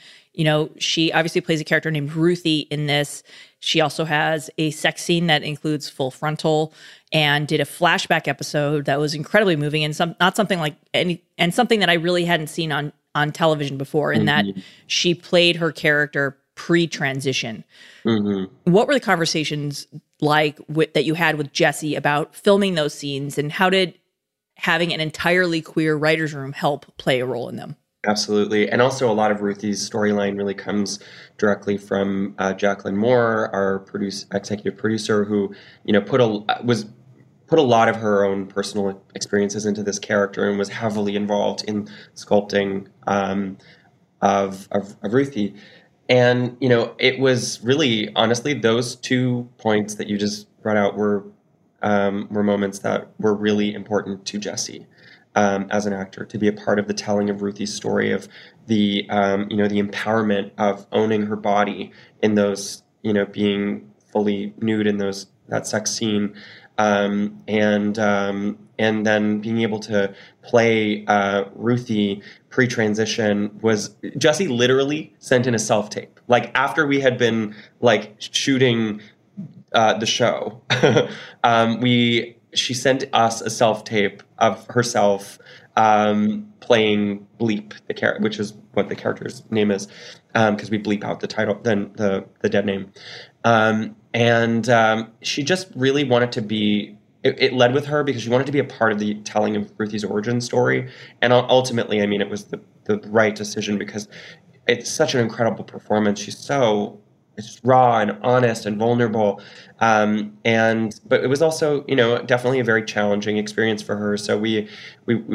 She obviously plays a character named Ruthie in this. She also has a sex scene that includes full frontal and did a flashback episode that was incredibly moving and something that I really hadn't seen on television before, in that she played her character pre-transition. Mm-hmm. What were the conversations like that you had with Jesse about filming those scenes, and how did having an entirely queer writer's room help play a role in them? Absolutely. And also a lot of Ruthie's storyline really comes directly from Jacqueline Moore, our executive producer, who, put a lot of her own personal experiences into this character and was heavily involved in sculpting of Ruthie. And, it was really, honestly, those 2 points that you just brought out were moments that were really important to Jesse as an actor, to be a part of the telling of Ruthie's story, of the, the empowerment of owning her body in those, being fully nude in that sex scene. And then being able to play Ruthie pre-transition was, Jesse literally sent in a self-tape. Like, after we had been like shooting the show, she sent us a self-tape of herself playing Bleep, the character, which is what the character's name is, because we bleep out the title, then the dead name. She just really wanted to be. It led with her because she wanted to be a part of the telling of Ruthie's origin story. And ultimately, it was the right decision, because it's such an incredible performance. It's raw and honest and vulnerable. But it was also, definitely a very challenging experience for her. So we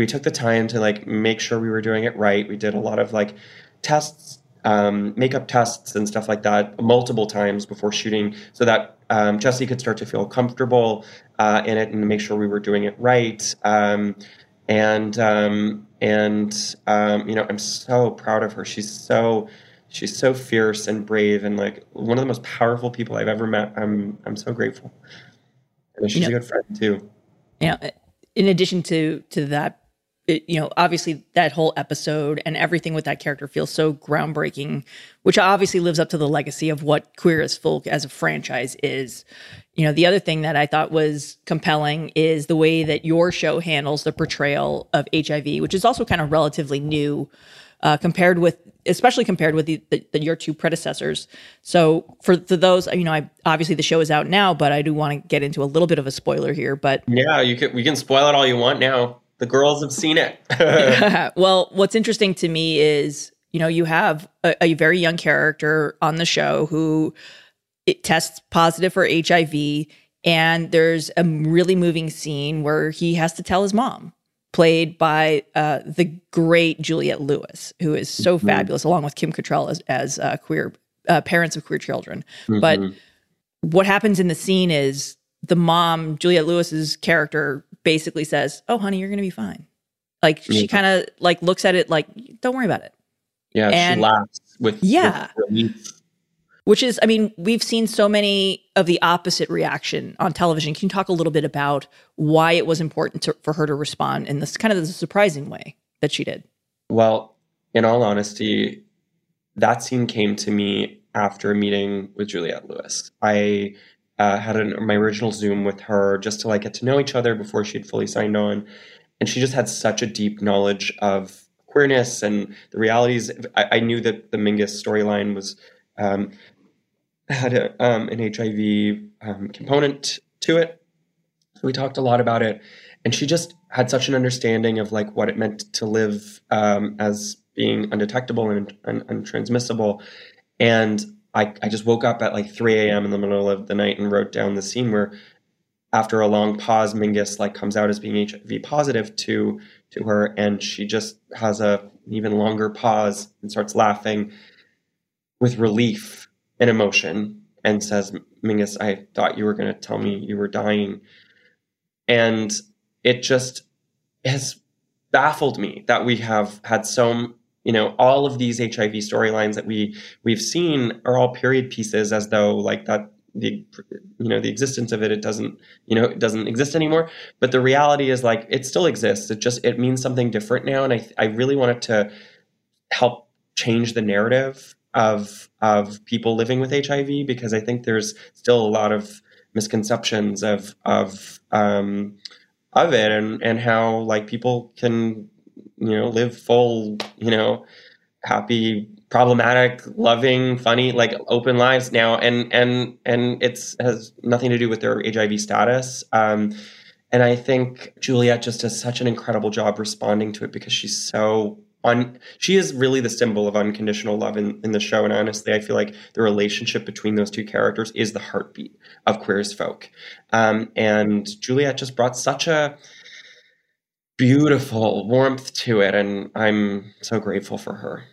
took the time to like make sure we were doing it right. We did a lot of like tests, makeup tests and stuff like that, multiple times before shooting, so that Jesse could start to feel comfortable in it and make sure we were doing it right. I'm so proud of her. She's so fierce and brave, and like one of the most powerful people I've ever met. I'm so grateful. And she's a good friend too. Yeah. In addition to that, obviously that whole episode and everything with that character feels so groundbreaking, which obviously lives up to the legacy of what Queer as Folk as a franchise is. The other thing that I thought was compelling is the way that your show handles the portrayal of HIV, which is also kind of relatively new, compared with your two predecessors. So for those, obviously the show is out now, but I do want to get into a little bit of a spoiler here. But yeah, we can spoil it all you want now. The girls have seen it. Well, what's interesting to me is, you have a very young character on the show who it tests positive for HIV, and there's a really moving scene where he has to tell his mom, played by the great Juliette Lewis, who is so fabulous, along with Kim Cattrall as queer parents of queer children. Mm-hmm. But what happens in the scene is the mom, Juliette Lewis's character, basically says, "Oh, honey, you're going to be fine." Like she kind of like looks at it like, "Don't worry about it." Yeah, and she laughs with relief. Which is, I mean, we've seen so many of the opposite reaction on television. Can you talk a little bit about why it was important for her to respond in this kind of the surprising way that she did? Well, in all honesty, that scene came to me after a meeting with Juliette Lewis. I had my original Zoom with her just to like get to know each other before she had fully signed on. And she just had such a deep knowledge of queerness and the realities. I knew that the Mingus storyline was... had an HIV component to it. So we talked a lot about it. And she just had such an understanding of like what it meant to live as being undetectable and untransmissible. And I just woke up at like 3 a.m. in the middle of the night and wrote down the scene where after a long pause, Mingus like comes out as being HIV positive to her. And she just has an even longer pause and starts laughing with relief and emotion and says, "Mingus, I thought you were going to tell me you were dying." And it just has baffled me that we have had so, you know, all of these HIV storylines that we've seen are all period pieces, as though like that, the, you know, the existence of it, it doesn't exist anymore. But the reality is like, it still exists. It just, it means something different now. And I really wanted to help change the narrative of people living with HIV, because I think there's still a lot of misconceptions of it and how like people can, you know, live full, you know, happy, problematic, loving, funny, like open lives now. And it's has nothing to do with their HIV status. And I think Juliette just does such an incredible job responding to it, because she's so she is really the symbol of unconditional love in the show. And honestly, I feel like the relationship between those two characters is the heartbeat of Queer as Folk. And Juliette just brought such a beautiful warmth to it. And I'm so grateful for her.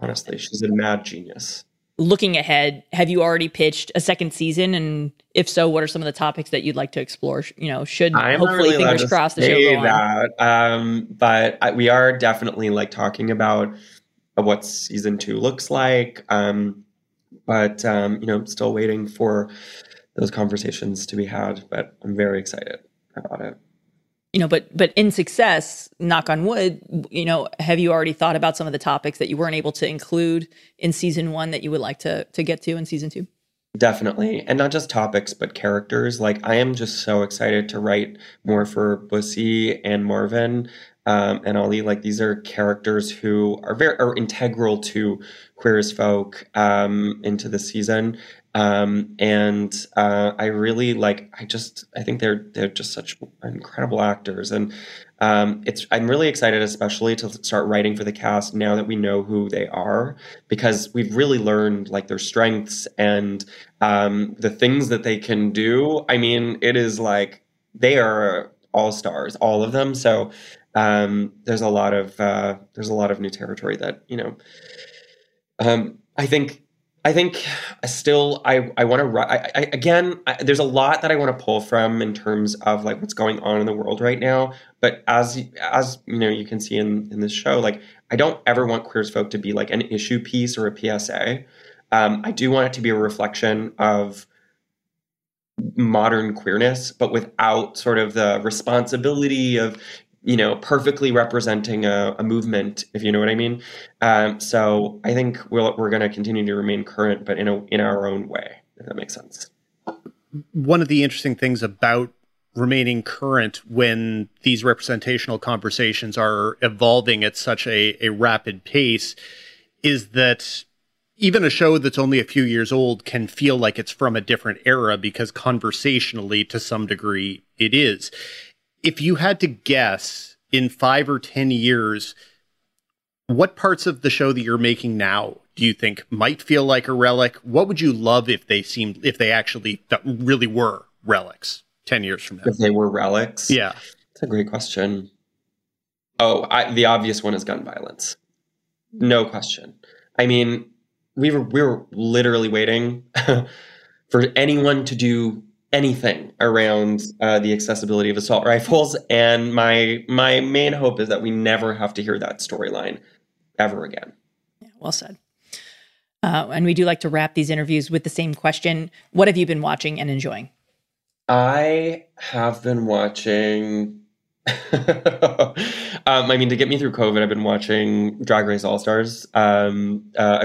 Honestly, she's a mad genius. Looking ahead, have you already pitched a second season? And if so, what are some of the topics that you'd like to explore? You know, hopefully fingers crossed the show go on. But we are definitely like talking about what season 2 looks like. But you know, still waiting for those conversations to be had. But I'm very excited about it. You know, but in success, knock on wood, you know, have you already thought about some of the topics that you weren't able to include in season 1 that you would like to get to in season 2? Definitely. And not just topics, but characters. Like, I am just so excited to write more for Bussy and Marvin and Ali. Like, these are characters who are integral to Queer as Folk into the season. I really I think they're just such incredible actors. And I'm really excited, especially to start writing for the cast now that we know who they are, because we've really learned like their strengths and the things that they can do. I mean, it is like they are all stars, all of them. So there's a lot of new territory that, you know, I there's a lot that I want to pull from in terms of like what's going on in the world right now. But as you know, you can see in this show, like I don't ever want Queer as Folk to be like an issue piece or a PSA. I do want it to be a reflection of modern queerness, but without sort of the responsibility of, you know, perfectly representing a movement, if you know what I mean. So I think we're going to continue to remain current, but in our own way, if that makes sense. One of the interesting things about remaining current when these representational conversations are evolving at such a rapid pace is that even a show that's only a few years old can feel like it's from a different era, because conversationally, to some degree, it is. If you had to guess in 5 or 10 years, what parts of the show that you're making now do you think might feel like a relic? What would you love if they actually really were relics 10 years from now? If they were relics? Yeah. That's a great question. Oh, the obvious one is gun violence. No question. I mean, we were literally waiting for anyone to do anything around the accessibility of assault rifles. And my main hope is that we never have to hear that storyline ever again. Yeah, well said. And we do like to wrap these interviews with the same question. What have you been watching and enjoying? I have been watching... to get me through COVID, I've been watching Drag Race All-Stars. I've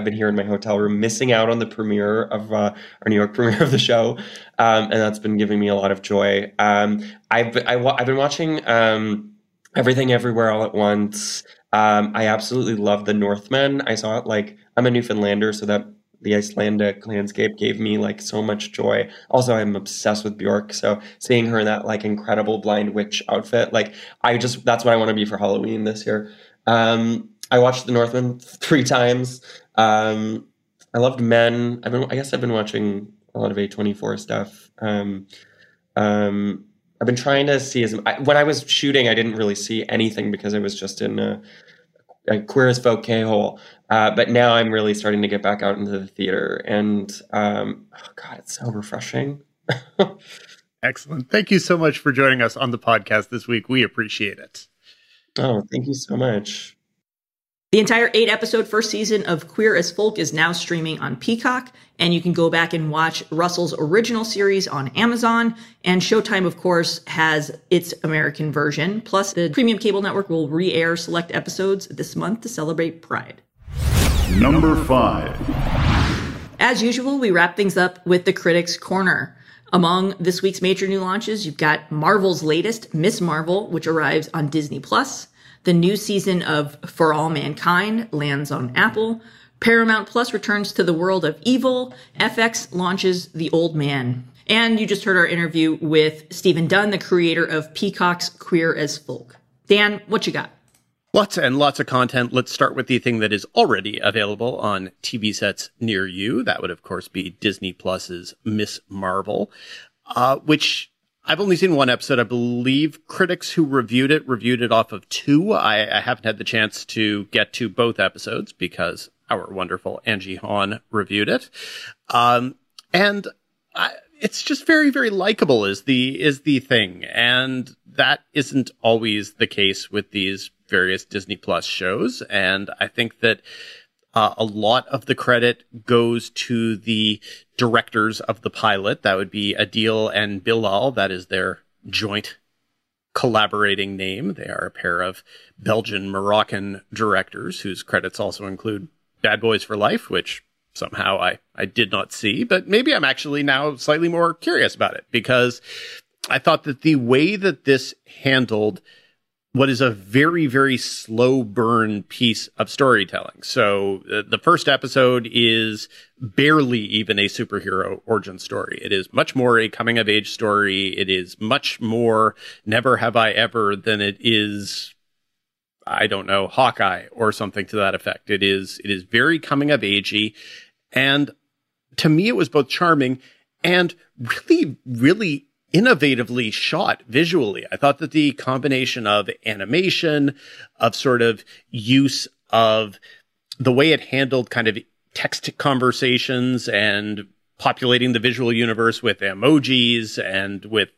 been here in my hotel room, missing out on the premiere of our New York premiere of the show. And that's been giving me a lot of joy. I've been watching Everything Everywhere All at Once. I absolutely love The Northmen. I saw it I'm a Newfoundlander, so that the Icelandic landscape gave me so much joy. Also, I'm obsessed with Bjork. So seeing her in that incredible blind witch outfit, that's what I want to be for Halloween this year. I watched The Northmen 3 times. I loved Men. I've been watching a lot of A24 stuff. I've been trying to see when I was shooting, I didn't really see anything because I was just in a Queer as Folk K-hole. But now I'm really starting to get back out into the theater. And, it's so refreshing. Excellent. Thank you so much for joining us on the podcast this week. We appreciate it. Oh, thank you so much. The entire 8-episode first season of Queer as Folk is now streaming on Peacock, and you can go back and watch Russell's original series on Amazon, and Showtime, of course, has its American version. Plus, the premium cable network will re-air select episodes this month to celebrate Pride. Number 5. As usual, we wrap things up with the Critics Corner. Among this week's major new launches, you've got Marvel's latest, Ms. Marvel, which arrives on Disney+. The new season of For All Mankind lands on Apple. Paramount Plus returns to the world of Evil. FX launches The Old Man. And you just heard our interview with Stephen Dunn, the creator of Peacock's Queer as Folk. Dan, what you got? Lots and lots of content. Let's start with the thing that is already available on TV sets near you. That would, of course, be Disney Plus's Ms. Marvel, which... I've only seen one episode. I believe critics who reviewed it off of 2. I haven't had the chance to get to both episodes because our wonderful Angie Hahn reviewed it. It's just very, very likable is the thing. And that isn't always the case with these various Disney Plus shows. And I think that a lot of the credit goes to the directors of the pilot. That would be Adil and Bilal. That is their joint collaborating name. They are a pair of Belgian-Moroccan directors whose credits also include Bad Boys for Life, which somehow I did not see. But maybe I'm actually now slightly more curious about it because I thought that the way that this handled what is a very, very slow burn piece of storytelling. So the first episode is barely even a superhero origin story. It is much more a coming of age story. It is much more never have I ever than it is, I don't know, Hawkeye or something to that effect. It is very coming of agey. And to me, it was both charming and really, really innovatively shot visually. I thought that the combination of animation, of sort of use of the way it handled kind of text conversations and populating the visual universe with emojis and with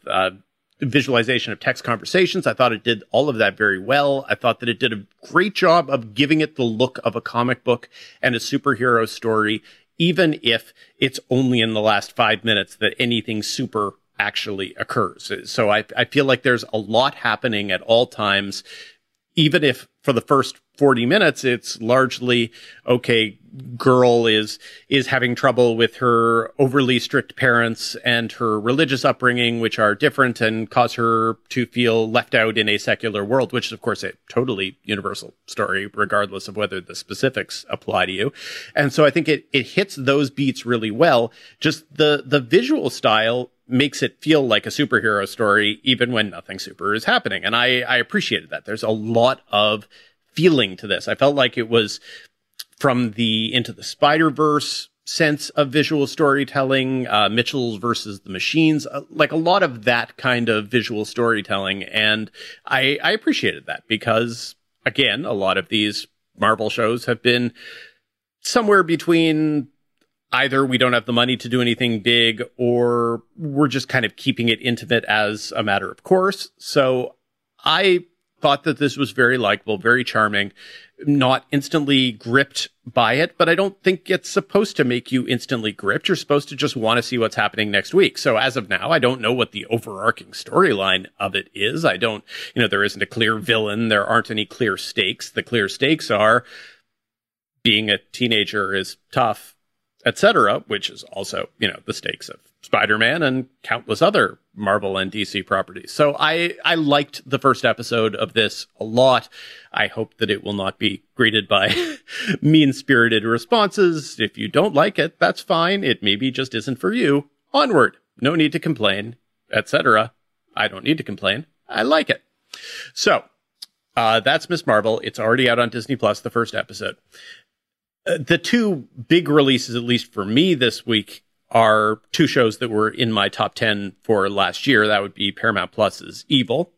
visualization of text conversations, I thought it did all of that very well. I thought that it did a great job of giving it the look of a comic book and a superhero story, even if it's only in the last 5 minutes that anything super actually occurs. So I feel like there's a lot happening at all times, even if for the first 40 minutes, it's largely, okay, girl is having trouble with her overly strict parents and her religious upbringing, which are different and cause her to feel left out in a secular world, which is, of course, a totally universal story, regardless of whether the specifics apply to you. And so I think it hits those beats really well. Just the visual style makes it feel like a superhero story, even when nothing super is happening. And I appreciated that. There's a lot of feeling to this. I felt like it was from the Into the Spider-Verse sense of visual storytelling, Mitchell's versus the Machines, like a lot of that kind of visual storytelling. And I appreciated that because, again, a lot of these Marvel shows have been somewhere between either we don't have the money to do anything big, or we're just kind of keeping it intimate as a matter of course. So I thought that this was very likable, very charming, not instantly gripped by it, but I don't think it's supposed to make you instantly gripped. You're supposed to just want to see what's happening next week. So as of now, I don't know what the overarching storyline of it is. I don't, there isn't a clear villain. There aren't any clear stakes. The clear stakes are being a teenager is tough, etc., which is also, the stakes of Spider-Man and countless other Marvel and DC properties. So I liked the first episode of this a lot. I hope that it will not be greeted by mean-spirited responses. If you don't like it, that's fine. It maybe just isn't for you. Onward. No need to complain, etc. I don't need to complain. I like it. So that's Ms. Marvel. It's already out on Disney Plus, the first episode. The two big releases, at least for me this week, are two shows that were in my top 10 for last year. That would be Paramount Plus's Evil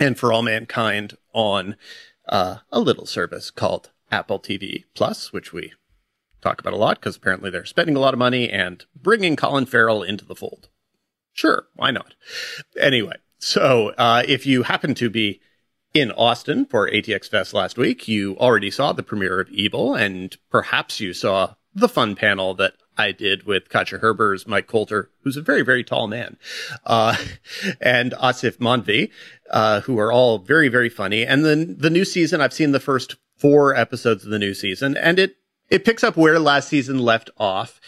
and For All Mankind on a little service called Apple TV Plus, which we talk about a lot because apparently they're spending a lot of money and bringing Colin Farrell into the fold. Sure, why not? Anyway, so if you happen to be in Austin for ATX Fest last week, you already saw the premiere of Evil, and perhaps you saw the fun panel that I did with Katja Herbers, Mike Coulter, who's a very, very tall man, and Asif Manvi, who are all very, very funny. And then the new season, I've seen the first 4 episodes of the new season, and it picks up where last season left off.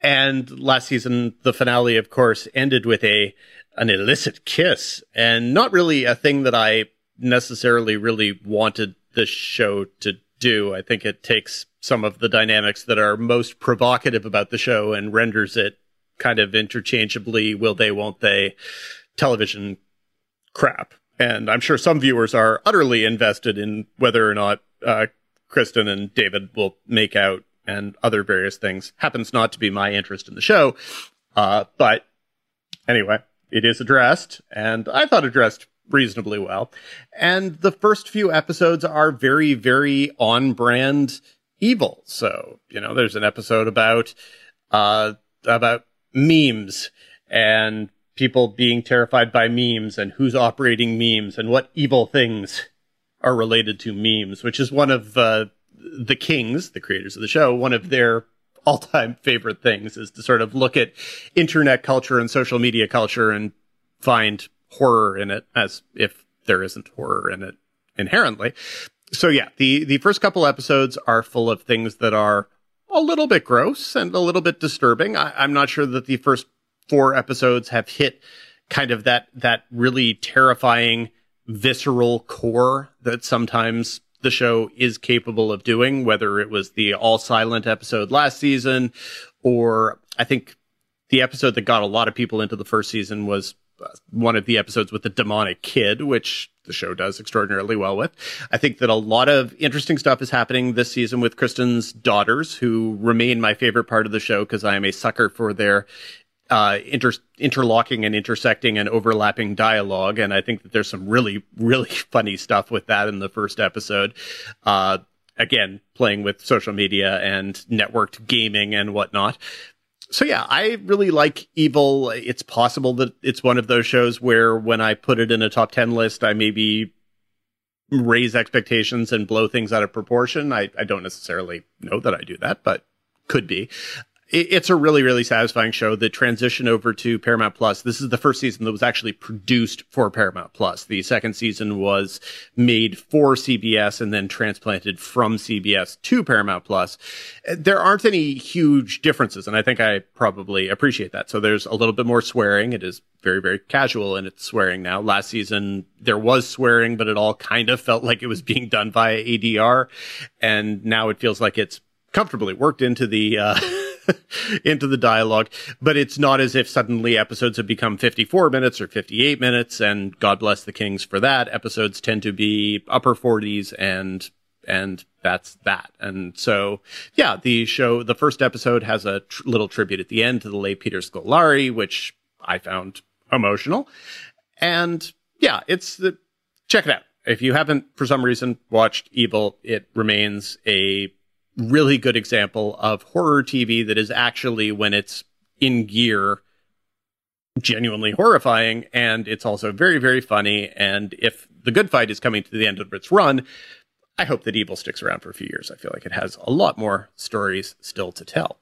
And last season, the finale, of course, ended with an illicit kiss, and not really a thing that I necessarily really wanted this show to do. I think it takes some of the dynamics that are most provocative about the show and renders it kind of interchangeably will they, won't they television crap. And I'm sure some viewers are utterly invested in whether or not Kristen and David will make out and other various things. Happens not to be my interest in the show. But anyway, it is addressed, and I thought addressed reasonably well. And the first few episodes are very, very on-brand Evil. So, there's an episode about memes and people being terrified by memes and who's operating memes and what evil things are related to memes, which is one of the Kings, the creators of the show, one of their all-time favorite things is to sort of look at internet culture and social media culture and find horror in it, as if there isn't horror in it inherently. So yeah, the first couple episodes are full of things that are a little bit gross and a little bit disturbing. I'm not sure that the first 4 episodes have hit kind of that really terrifying, visceral core that sometimes the show is capable of doing, whether it was the all-silent episode last season, or I think the episode that got a lot of people into the first season was one of the episodes with the demonic kid, which the show does extraordinarily well with. I think that a lot of interesting stuff is happening this season with Kristen's daughters, who remain my favorite part of the show because I am a sucker for their interlocking and intersecting and overlapping dialogue. And I think that there's some really, really funny stuff with that in the first episode. Again, playing with social media and networked gaming and whatnot. So yeah, I really like Evil. It's possible that it's one of those shows where when I put it in a top 10 list, I maybe raise expectations and blow things out of proportion. I don't necessarily know that I do that, but could be. It's a really, really satisfying show. The transition over to Paramount Plus, this is the first season that was actually produced for Paramount Plus. The second season was made for CBS and then transplanted from CBS to Paramount Plus. There aren't any huge differences, and I think I probably appreciate that. So there's a little bit more swearing. It is very, very casual in its swearing now. Last season, there was swearing, but it all kind of felt like it was being done via ADR. And now it feels like it's comfortably worked into the into the dialogue, but it's not as if suddenly episodes have become 54 minutes or 58 minutes, and God bless the Kings for that. Episodes tend to be upper 40s, and that's that. And so, yeah, the show, the first episode has a little tribute at the end to the late Peter Scolari, which I found emotional. And yeah, check it out. If you haven't, for some reason, watched Evil, it remains a really good example of horror TV that is actually, when it's in gear, genuinely horrifying, and it's also very, very funny. And if The Good Fight is coming to the end of its run, I hope that Evil sticks around for a few years. I feel like it has a lot more stories still to tell.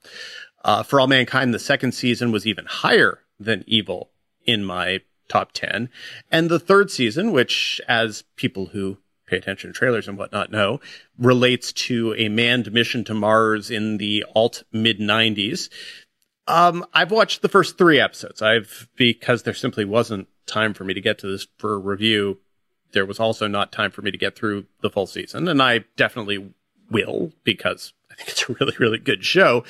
For All Mankind, the second season was even higher than Evil in my top 10. And the third season, which, as people who pay attention to trailers and whatnot know, relates to a manned mission to Mars in the alt-mid-90s. I've watched the first three episodes. Because there simply wasn't time for me to get to this for a review, there was also not time for me to get through the full season. And I definitely will, because I think it's a really, really good show.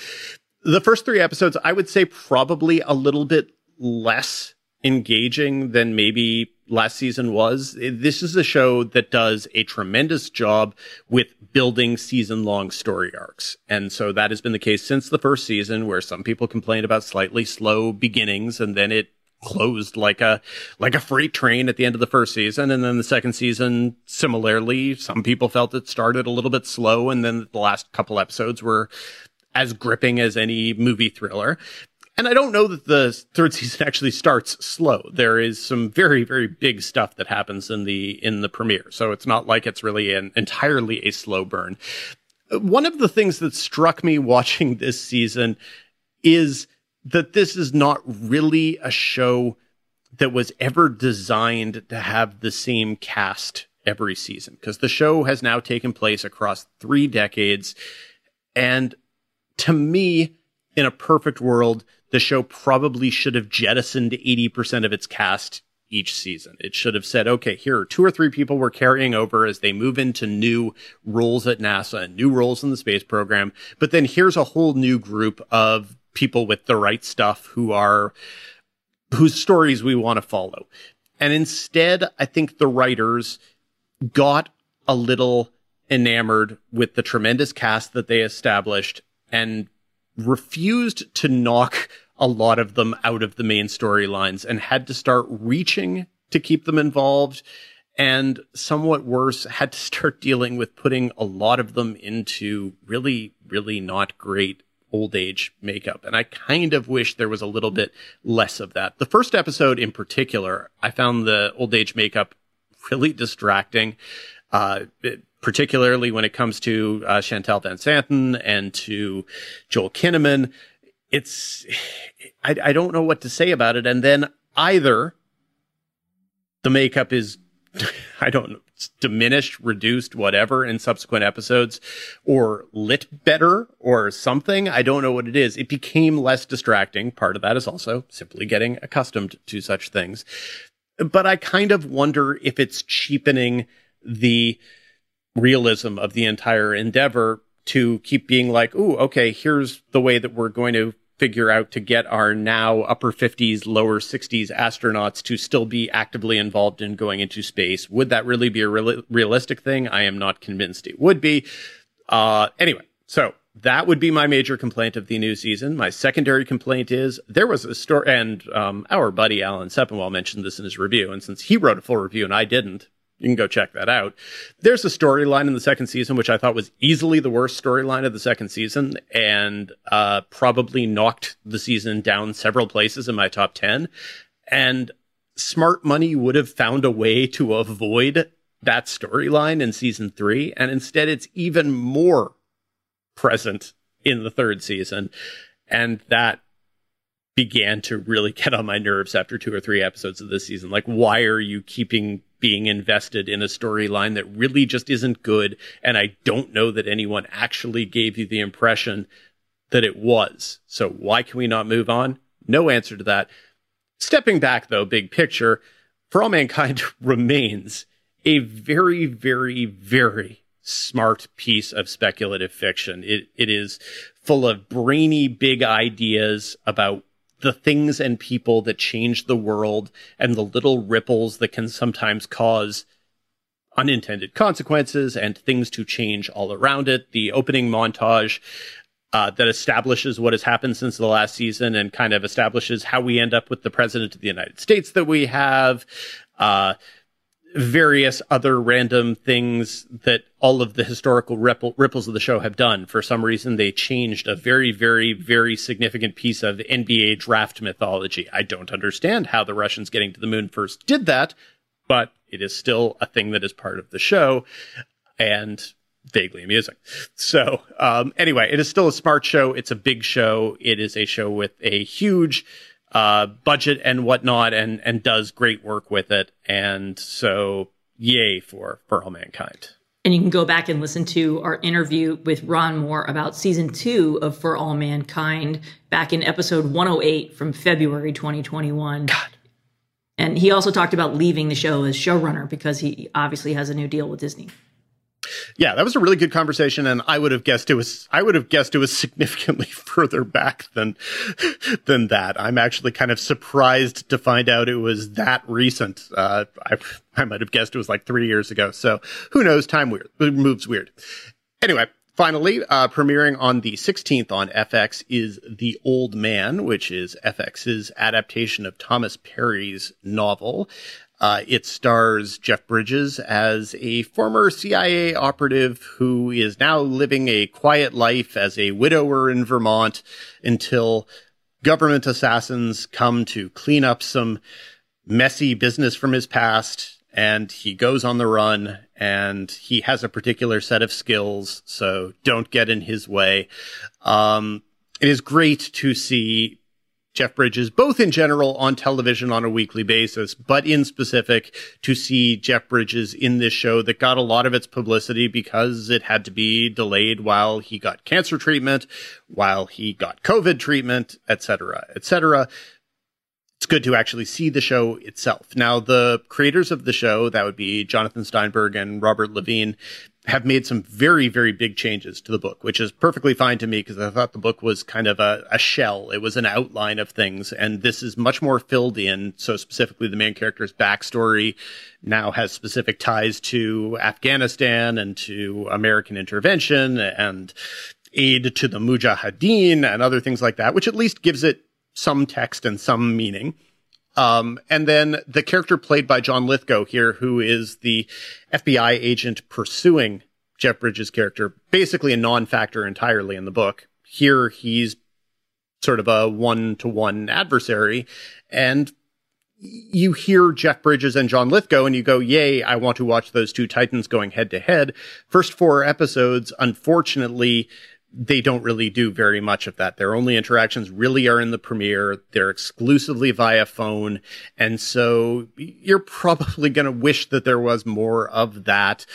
The first three episodes, I would say, probably a little bit less engaging than maybe last season was. This is a show that does a tremendous job with building season-long story arcs. And so that has been the case since the first season, where some people complained about slightly slow beginnings, and then it closed like a freight train at the end of the first season. And then the second season, similarly, some people felt it started a little bit slow, and then the last couple episodes were as gripping as any movie thriller. And I don't know that the third season actually starts slow. There is some very, very big stuff that happens in the premiere. So it's not like it's really entirely a slow burn. One of the things that struck me watching this season is that this is not really a show that was ever designed to have the same cast every season, because the show has now taken place across 3 decades. And to me, in a perfect world, the show probably should have jettisoned 80% of its cast each season. It should have said, okay, here are 2 or 3 people we're carrying over as they move into new roles at NASA and new roles in the space program. But then here's a whole new group of people with the right stuff whose stories we want to follow. And instead, I think the writers got a little enamored with the tremendous cast that they established and refused to knock a lot of them out of the main storylines, and had to start reaching to keep them involved, and somewhat worse, had to start dealing with putting a lot of them into really, really not great old age makeup. And I kind of wish there was a little bit less of that. The first episode in particular, I found the old age makeup really distracting, particularly when it comes to Chantal Van Santen and to Joel Kinnaman. I don't know what to say about it. And then either the makeup is, I don't know, diminished, reduced, whatever, in subsequent episodes, or lit better or something. I don't know what it is. It became less distracting. Part of that is also simply getting accustomed to such things. But I kind of wonder if it's cheapening the realism of the entire endeavor to keep being like, ooh, okay, here's the way that we're going to figure out to get our now upper 50s, lower 60s astronauts to still be actively involved in going into space. Would that really be a realistic thing? I am not convinced it would be. Anyway, so that would be my major complaint of the new season. My secondary complaint is there was a story, and our buddy Alan Sepinwall mentioned this in his review, and since he wrote a full review and I didn't, you can go check that out. There's a storyline in the second season, which I thought was easily the worst storyline of the second season, and probably knocked the season down several places in my top 10. And smart money would have found a way to avoid that storyline in season 3. And instead, it's even more present in the third season. And that began to really get on my nerves after 2 or 3 episodes of this season. Like, why are you keeping being invested in a storyline that really just isn't good? And I don't know that anyone actually gave you the impression that it was. So why can we not move on? No answer to that. Stepping back, though, big picture, For All Mankind remains a very, very, very smart piece of speculative fiction. It is full of brainy, big ideas about the things and people that change the world, and the little ripples that can sometimes cause unintended consequences and things to change all around it. The opening montage that establishes what has happened since the last season and kind of establishes how we end up with the president of the United States that we have. various other random things that all of the historical ripples of the show have done. For some reason, they changed a very, very, very significant piece of NBA draft mythology. I don't understand how the Russians getting to the moon first did that, but it is still a thing that is part of the show and vaguely amusing. So anyway, it is still a smart show. It's a big show. It is a show with a huge budget and whatnot, and does great work with it. And so yay for All Mankind. And you can go back and listen to our interview with Ron Moore about season 2 of For All Mankind back in episode 108 from February 2021. God. And he also talked about leaving the show as showrunner because he obviously has a new deal with Disney. Yeah, that was a really good conversation, and I would have guessed it was significantly further back than that. I'm actually kind of surprised to find out it was that recent. I might have guessed it was like 3 years ago. So who knows? Time weird moves weird. Anyway, finally, premiering on the 16th on FX is The Old Man, which is FX's adaptation of Thomas Perry's novel. It stars Jeff Bridges as a former CIA operative who is now living a quiet life as a widower in Vermont until government assassins come to clean up some messy business from his past, and he goes on the run, and he has a particular set of skills, so don't get in his way. It is great to see Jeff Bridges, both in general on television on a weekly basis, but in specific to see Jeff Bridges in this show that got a lot of its publicity because it had to be delayed while he got cancer treatment, while he got COVID treatment, et cetera, et cetera. It's good to actually see the show itself. Now, the creators of the show, that would be Jonathan Steinberg and Robert Levine, have made some very, very big changes to the book, which is perfectly fine to me because I thought the book was kind of a shell. It was an outline of things, and this is much more filled in. So specifically, the main character's backstory now has specific ties to Afghanistan and to American intervention and aid to the Mujahideen and other things like that, which at least gives it some text and some meaning. And then the character played by John Lithgow here, who is the FBI agent pursuing Jeff Bridges' character, basically a non-factor entirely in the book. Here, he's sort of a one-to-one adversary, and you hear Jeff Bridges and John Lithgow and you go, yay, I want to watch those two titans going head-to-head. First 4 episodes, unfortunately, they don't really do very much of that. Their only interactions really are in the premiere. They're exclusively via phone. And so you're probably going to wish that there was more of that.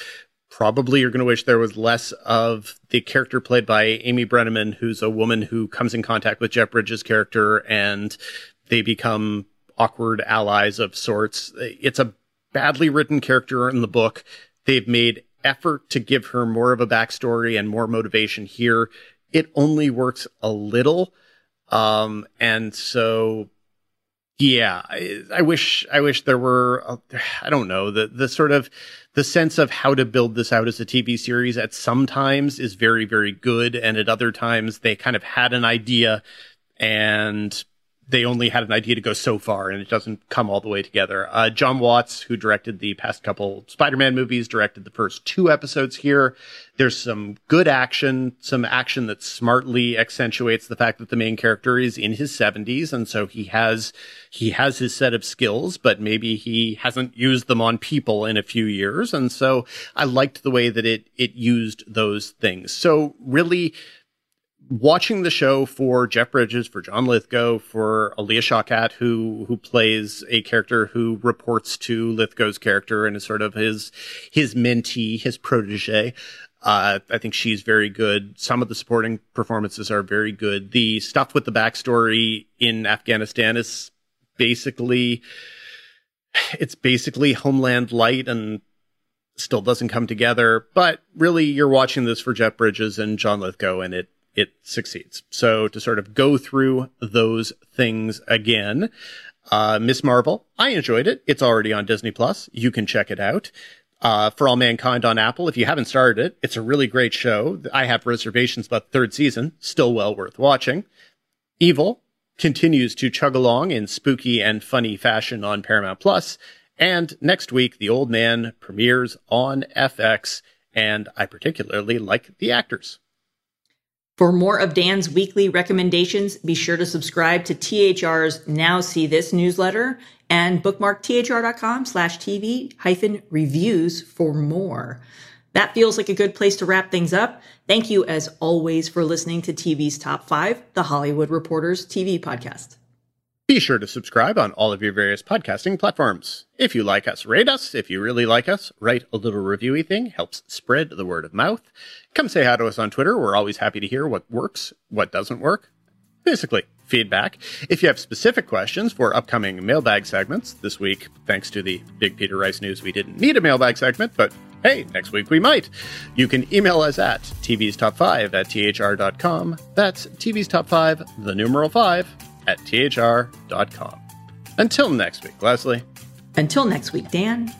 Probably you're going to wish there was less of the character played by Amy Brenneman, who's a woman who comes in contact with Jeff Bridges' character, and they become awkward allies of sorts. It's a badly written character in the book. They've made effort to give her more of a backstory and more motivation here. It only works a little. And so, yeah, I wish there were, I don't know, the sort of the sense of how to build this out as a TV series at some times is very, very good. And at other times they kind of had an idea and they only had an idea to go so far, and it doesn't come all the way together. John Watts, who directed the past couple Spider-Man movies, directed the first 2 episodes here. There's some good action, some action that smartly accentuates the fact that the main character is in his 70s, and so he has his set of skills, but maybe he hasn't used them on people in a few years, and so I liked the way that it used those things. So really, watching the show for Jeff Bridges, for John Lithgow, for Aaliyah Shawkat, who plays a character who reports to Lithgow's character and is sort of his mentee, his protege. I think she's very good. Some of the supporting performances are very good. The stuff with the backstory in Afghanistan is basically Homeland Light and still doesn't come together. But really, you're watching this for Jeff Bridges and John Lithgow, and it succeeds. So to sort of go through those things again, Miss Marvel, I enjoyed it. It's already on Disney Plus. You can check it out. For All Mankind on Apple, if you haven't started it, it's a really great show. I have reservations about the 3rd season. Still well worth watching. Evil continues to chug along in spooky and funny fashion on Paramount Plus. And next week, The Old Man premieres on FX, and I particularly like the actors. For more of Dan's weekly recommendations, be sure to subscribe to THR's Now See This newsletter and bookmark thr.com/TV-reviews for more. That feels like a good place to wrap things up. Thank you, as always, for listening to TV's Top 5, the Hollywood Reporter's TV podcast. Be sure to subscribe on all of your various podcasting platforms. If you like us, rate us. If you really like us, write a little reviewy thing. Helps spread the word of mouth. Come say hi to us on Twitter. We're always happy to hear what works, what doesn't work. Basically, feedback. If you have specific questions for upcoming mailbag segments this week, thanks to the big Peter Rice news, we didn't need a mailbag segment, but hey, next week we might. You can email us at tvstop5@thr.com. That's tvstop5 5@thr.com. Until next week, Leslie. Until next week, Dan.